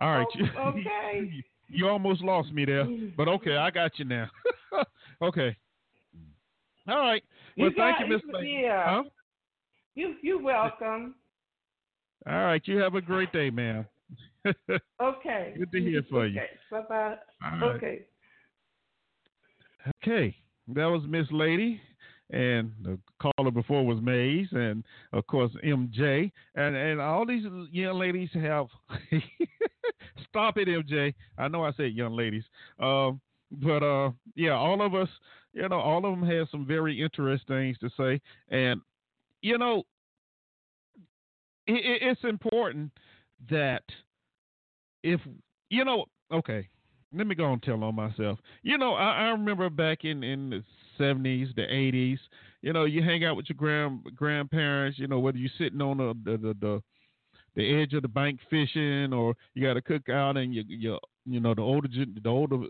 All right. Okay. You almost lost me there, but okay, I got you now. Okay. All right. Well, thank you, Miss. Yeah. Huh? You're welcome. All right. You have a great day, ma'am. Okay. Good to hear from you. Bye-bye. All right. Okay. That was Miss Lady, and the caller before was Maze, and, of course, MJ. And all these young ladies have – stop it, MJ. I know I said young ladies. But all of us, all of them had some very interesting things to say. And, it's important that if, okay, let me go and tell on myself. I remember back in the 70s, the 80s, you hang out with your grandparents, whether you're sitting on the edge of the bank fishing, or you got a cookout, and the older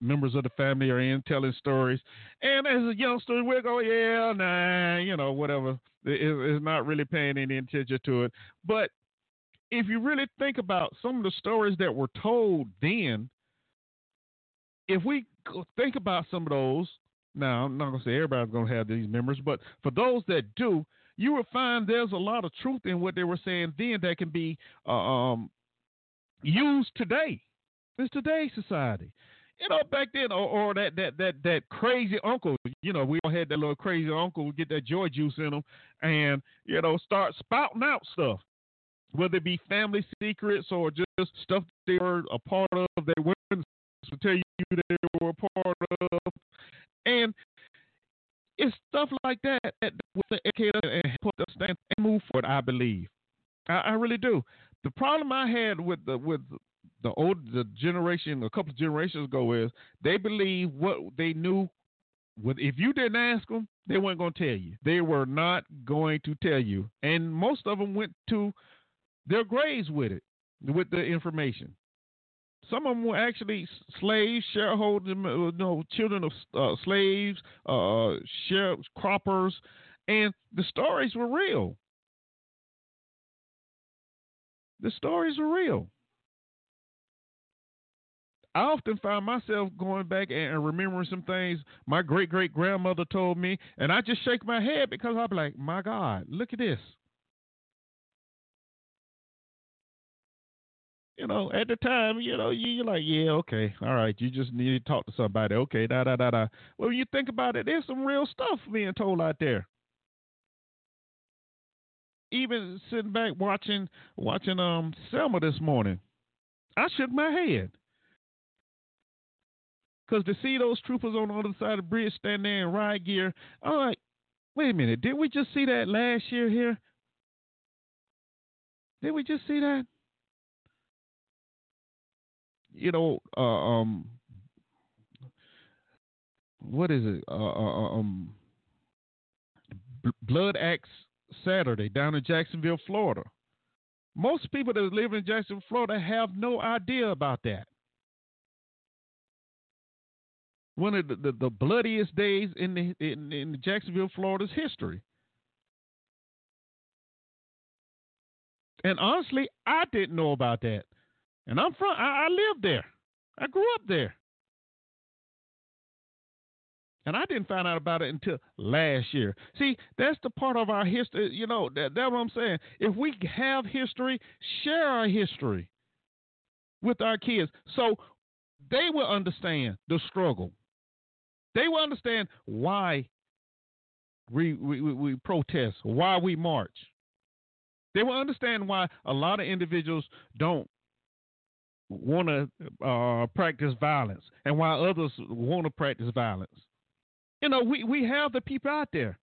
members of the family are in telling stories, and as a youngster, we'll go, yeah, nah, whatever. It's not really paying any attention to it. But if you really think about some of the stories that were told then, if we think about some of those, now I'm not going to say everybody's going to have these memories, but for those that do, you will find there's a lot of truth in what they were saying then that can be used today. It's today's society. Back then, or that crazy uncle, we all had that little crazy uncle who get that joy juice in them and, start spouting out stuff, whether it be family secrets or just stuff they were a part of, they wouldn't tell you they were a part of. And it's stuff like that that will educate us and help us stand and move forward, I believe. I really do. The problem I had with the generation, a couple of generations ago, is they believe what they knew. If you didn't ask them, they weren't going to tell you. They were not going to tell you. And most of them went to their graves with it, with the information. Some of them were actually slaves, shareholders, children of slaves, croppers, and the stories were real. The stories were real. I often find myself going back and remembering some things my great-great-grandmother told me, and I just shake my head because I'm like, my God, look at this. You know, at the time, you know, you're like, yeah, okay, all right, you just need to talk to somebody, okay, da-da-da-da. Well, when you think about it, there's some real stuff being told out there. Even sitting back watching Selma this morning, I shook my head. Because to see those troopers on the other side of the bridge stand there in riot gear, I'm like, wait a minute, didn't we just see that last year here? Didn't we just see that? You know, what is it? Blood Axe Saturday down in Jacksonville, Florida. Most people that live in Jacksonville, Florida have no idea about that. One of the bloodiest days in Jacksonville, Florida's history. And honestly, I didn't know about that. And I'm from, I lived there. I grew up there. And I didn't find out about it until last year. See, that's the part of our history. You know, that's what I'm saying. If we have history, share our history with our kids so they will understand the struggle. They will understand why we protest, why we march. They will understand why a lot of individuals don't want to practice violence and why others want to practice violence. You know, we have the people out there.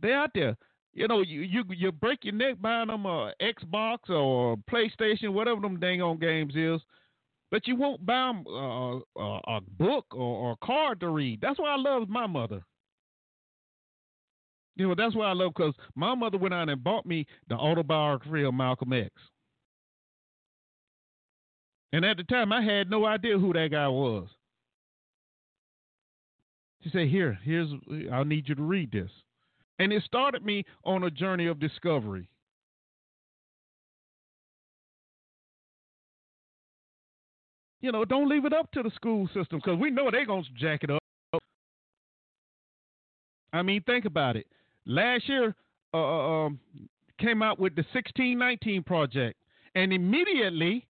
They're out there. You know, you break your neck buying them a Xbox or a PlayStation, whatever them dang on games is, but you won't buy them a book or a card to read. That's why I love my mother. You know, that's why I love, because my mother went out and bought me the autobiography of Malcolm X. And at the time, I had no idea who that guy was. She said, here's, I'll need you to read this. And it started me on a journey of discovery. You know, don't leave it up to the school system, because we know they're going to jack it up. I mean, think about it. Last year, came out with the 1619 Project, and immediately,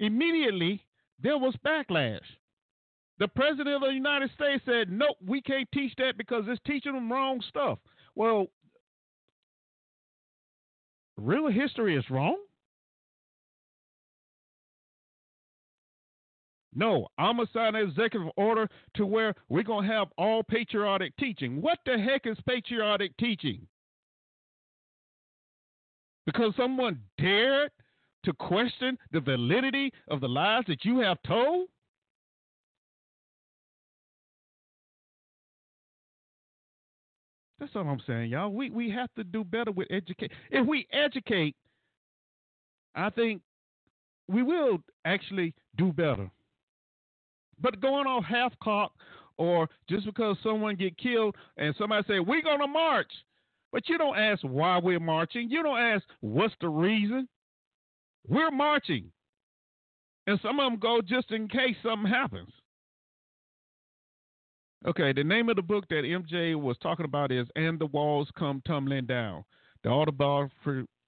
there was backlash. The president of the United States said, nope, we can't teach that because it's teaching them wrong stuff. Well, real history is wrong? No, I'm going to sign an executive order to where we're going to have all patriotic teaching. What the heck is patriotic teaching? Because someone dared to question the validity of the lies that you have told? That's all I'm saying, y'all. We have to do better with education. If we educate, I think we will actually do better. But going off half-cocked, or just because someone get killed and somebody say, we're going to march, but you don't ask why we're marching. You don't ask what's the reason. We're marching. And some of them go just in case something happens. Okay, the name of the book that MJ was talking about is And the Walls Come Tumbling Down, the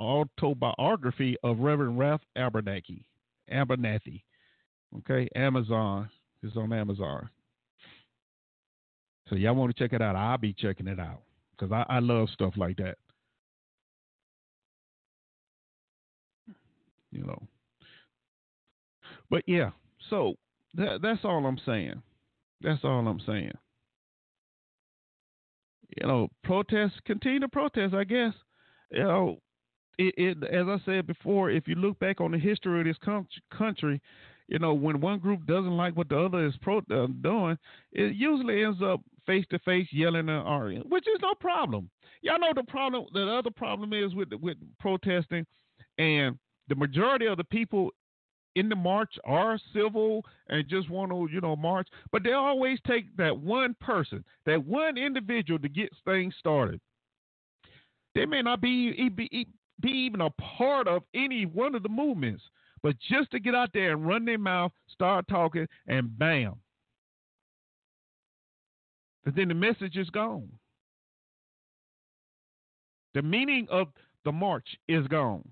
autobiography of Reverend Ralph Abernathy. Okay, Amazon. It's on Amazon. So y'all want to check it out? I'll be checking it out because I love stuff like that. You know. But, yeah, so that's all I'm saying. That's all I'm saying. You know, protest, continue to protest, I guess. You know, as I said before, if you look back on the history of this country, you know, when one group doesn't like what the other is doing, it usually ends up face-to-face yelling and arguing, which is no problem. Y'all know the other problem is with protesting, and the majority of the people in the march are civil and just want to, you know, march. But they always take that one person, that one individual to get things started. They may not be even a part of any one of the movements, But just to get out there and run their mouth, start talking, and bam. But then the message is gone. The meaning of the march is gone.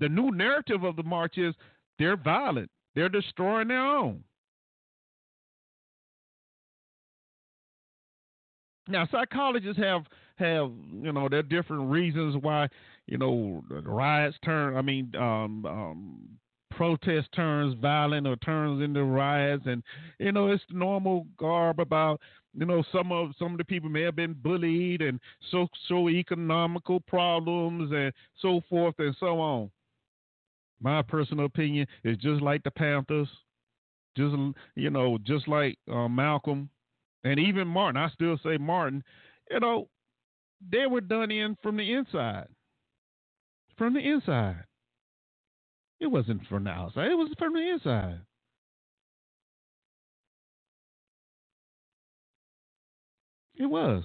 The new narrative of the march is they're violent. They're destroying their own. Now, psychologists have there are different reasons why, riots turn, protest turns violent or turns into riots. And, it's the normal garb about, some of the people may have been bullied and socio-economical problems and so forth and so on. My personal opinion is just like the Panthers, just like Malcolm and even Martin. I still say Martin, they were done in from the inside. From the inside. It wasn't from the outside. It was from the inside. It was.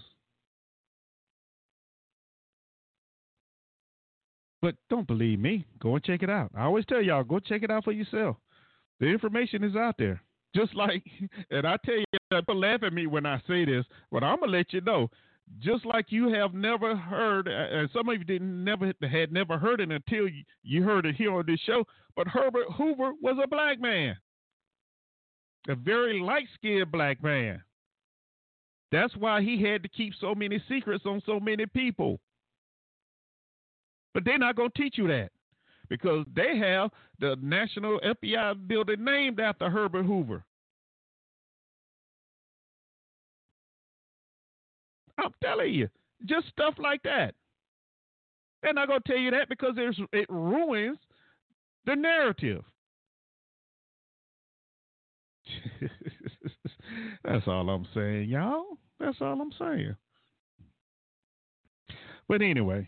But don't believe me. Go and check it out. I always tell y'all, go check it out for yourself. The information is out there. Just like, and I tell you, people laugh at me when I say this, but I'm going to let you know, just like you have never heard, and some of you had never heard it until you heard it here on this show, but Herbert Hoover was a black man, a very light-skinned black man. That's why he had to keep so many secrets on so many people. But they're not going to teach you that because they have the National FBI building named after Herbert Hoover. I'm telling you, just stuff like that. They're not going to tell you that because it ruins the narrative. That's all I'm saying, y'all. That's all I'm saying. But anyway,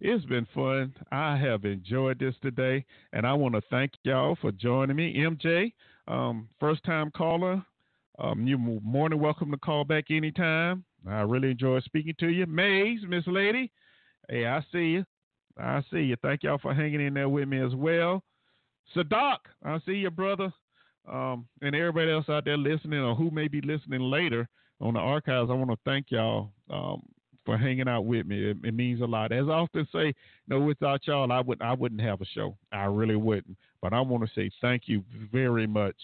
it's been fun. I have enjoyed this today, and I want to thank y'all for joining me. MJ, first-time caller, you're more than welcome to call back anytime. I really enjoyed speaking to you. Maze, Miss Lady, hey, I see you. I see you. Thank y'all for hanging in there with me as well. Sadak, I see you, brother. And everybody else out there listening or who may be listening later on the archives, I want to thank y'all for hanging out with me. It means a lot. As I often say, without y'all, I wouldn't have a show. I really wouldn't. But I want to say thank you very much.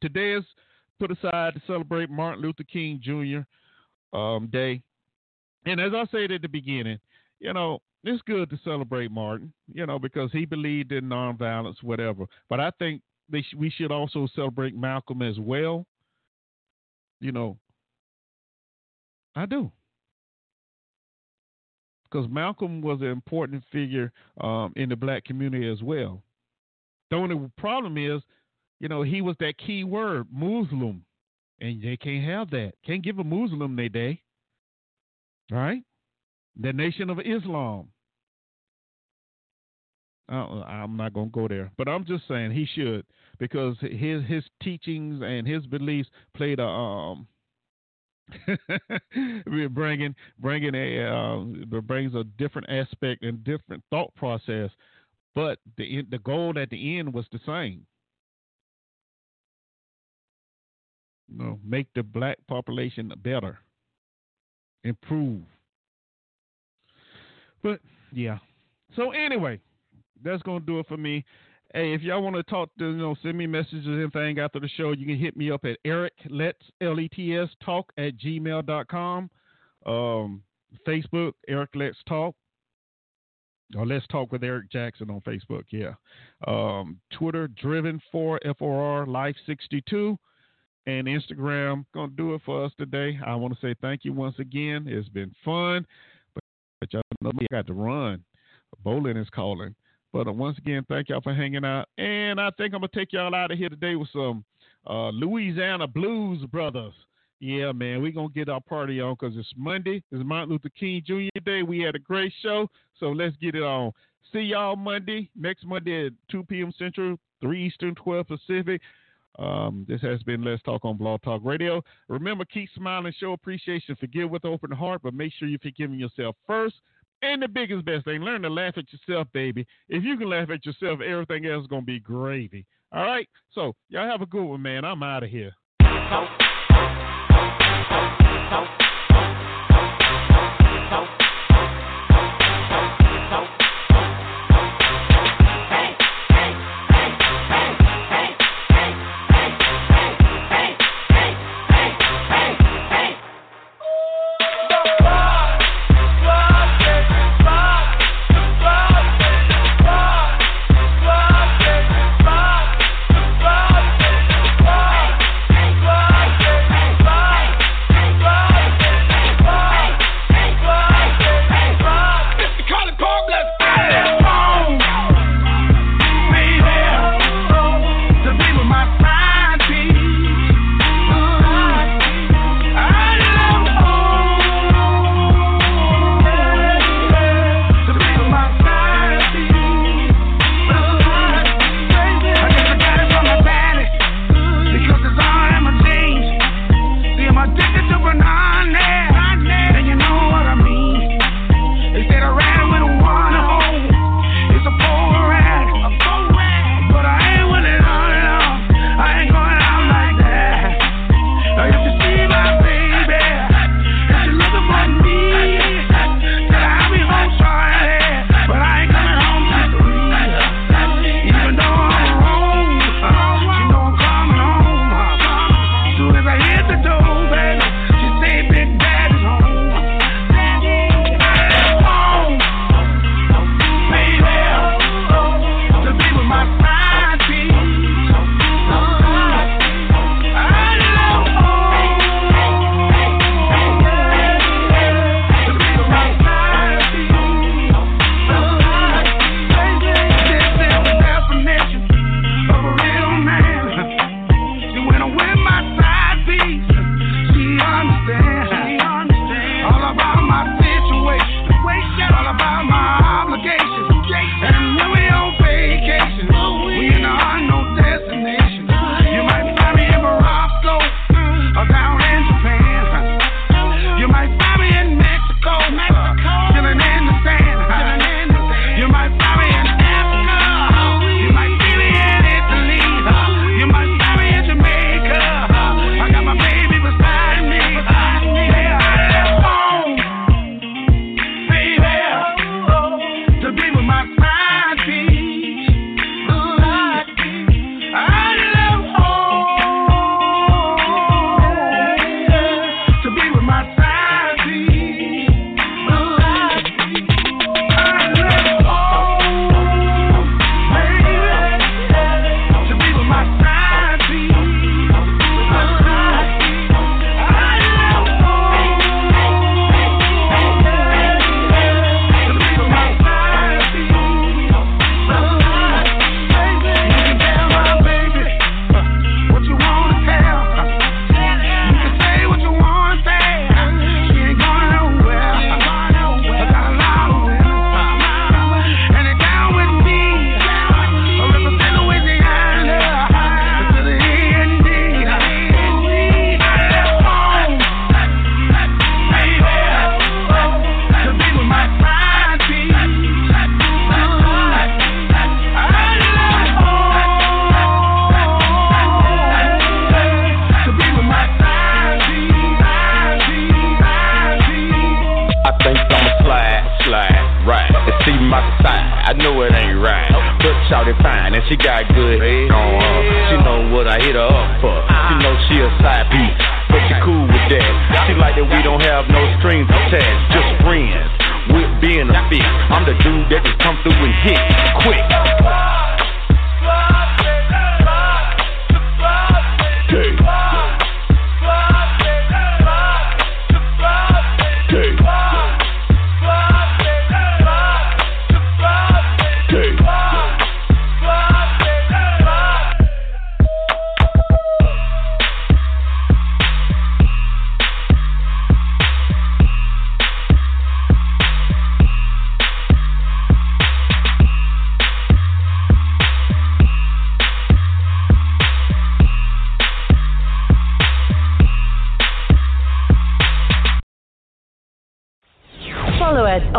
Today is put aside to celebrate Martin Luther King Jr. Day. And as I said at the beginning, it's good to celebrate Martin, because he believed in nonviolence, whatever. But I think we should also celebrate Malcolm as well. I do. Because Malcolm was an important figure in the black community as well. The only problem is, he was that key word, Muslim. And they can't have that. Can't give a Muslim their day. Right? The Nation of Islam. I'm not going to go there, but I'm just saying he should, because his teachings and his beliefs played a brings a different aspect and different thought process, but the goal at the end was the same. Make the black population better, improve. But yeah, so anyway. That's going to do it for me. Hey, if y'all want to talk, send me messages or anything after the show, you can hit me up at ericletstalk@gmail.com. Facebook, Eric Let's Talk. Or Let's Talk with Eric Jackson on Facebook, yeah. Twitter, Driven4FOR Life62. And Instagram, going to do it for us today. I want to say thank you once again. It's been fun. But y'all know me, I got to run. Bolin is calling. But once again, thank y'all for hanging out. And I think I'm going to take y'all out of here today with some Louisiana Blues Brothers. Yeah, man, we're going to get our party on because it's Monday. It's Martin Luther King Jr. Day. We had a great show, so let's get it on. See y'all Monday, next Monday at 2 p.m. Central, 3 Eastern, 12 Pacific. This has been Let's Talk on Blog Talk Radio. Remember, keep smiling, show appreciation, forgive with an open heart, but make sure you're forgiving yourself first. And the biggest best thing, learn to laugh at yourself, baby. If you can laugh at yourself, everything else is going to be gravy. All right? So, y'all have a good one, man. I'm out of here.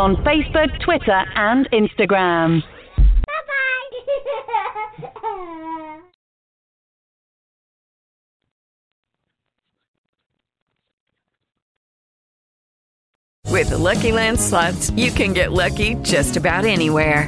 on Facebook, Twitter, and Instagram. Bye-bye. With the Lucky Land Slots, you can get lucky just about anywhere.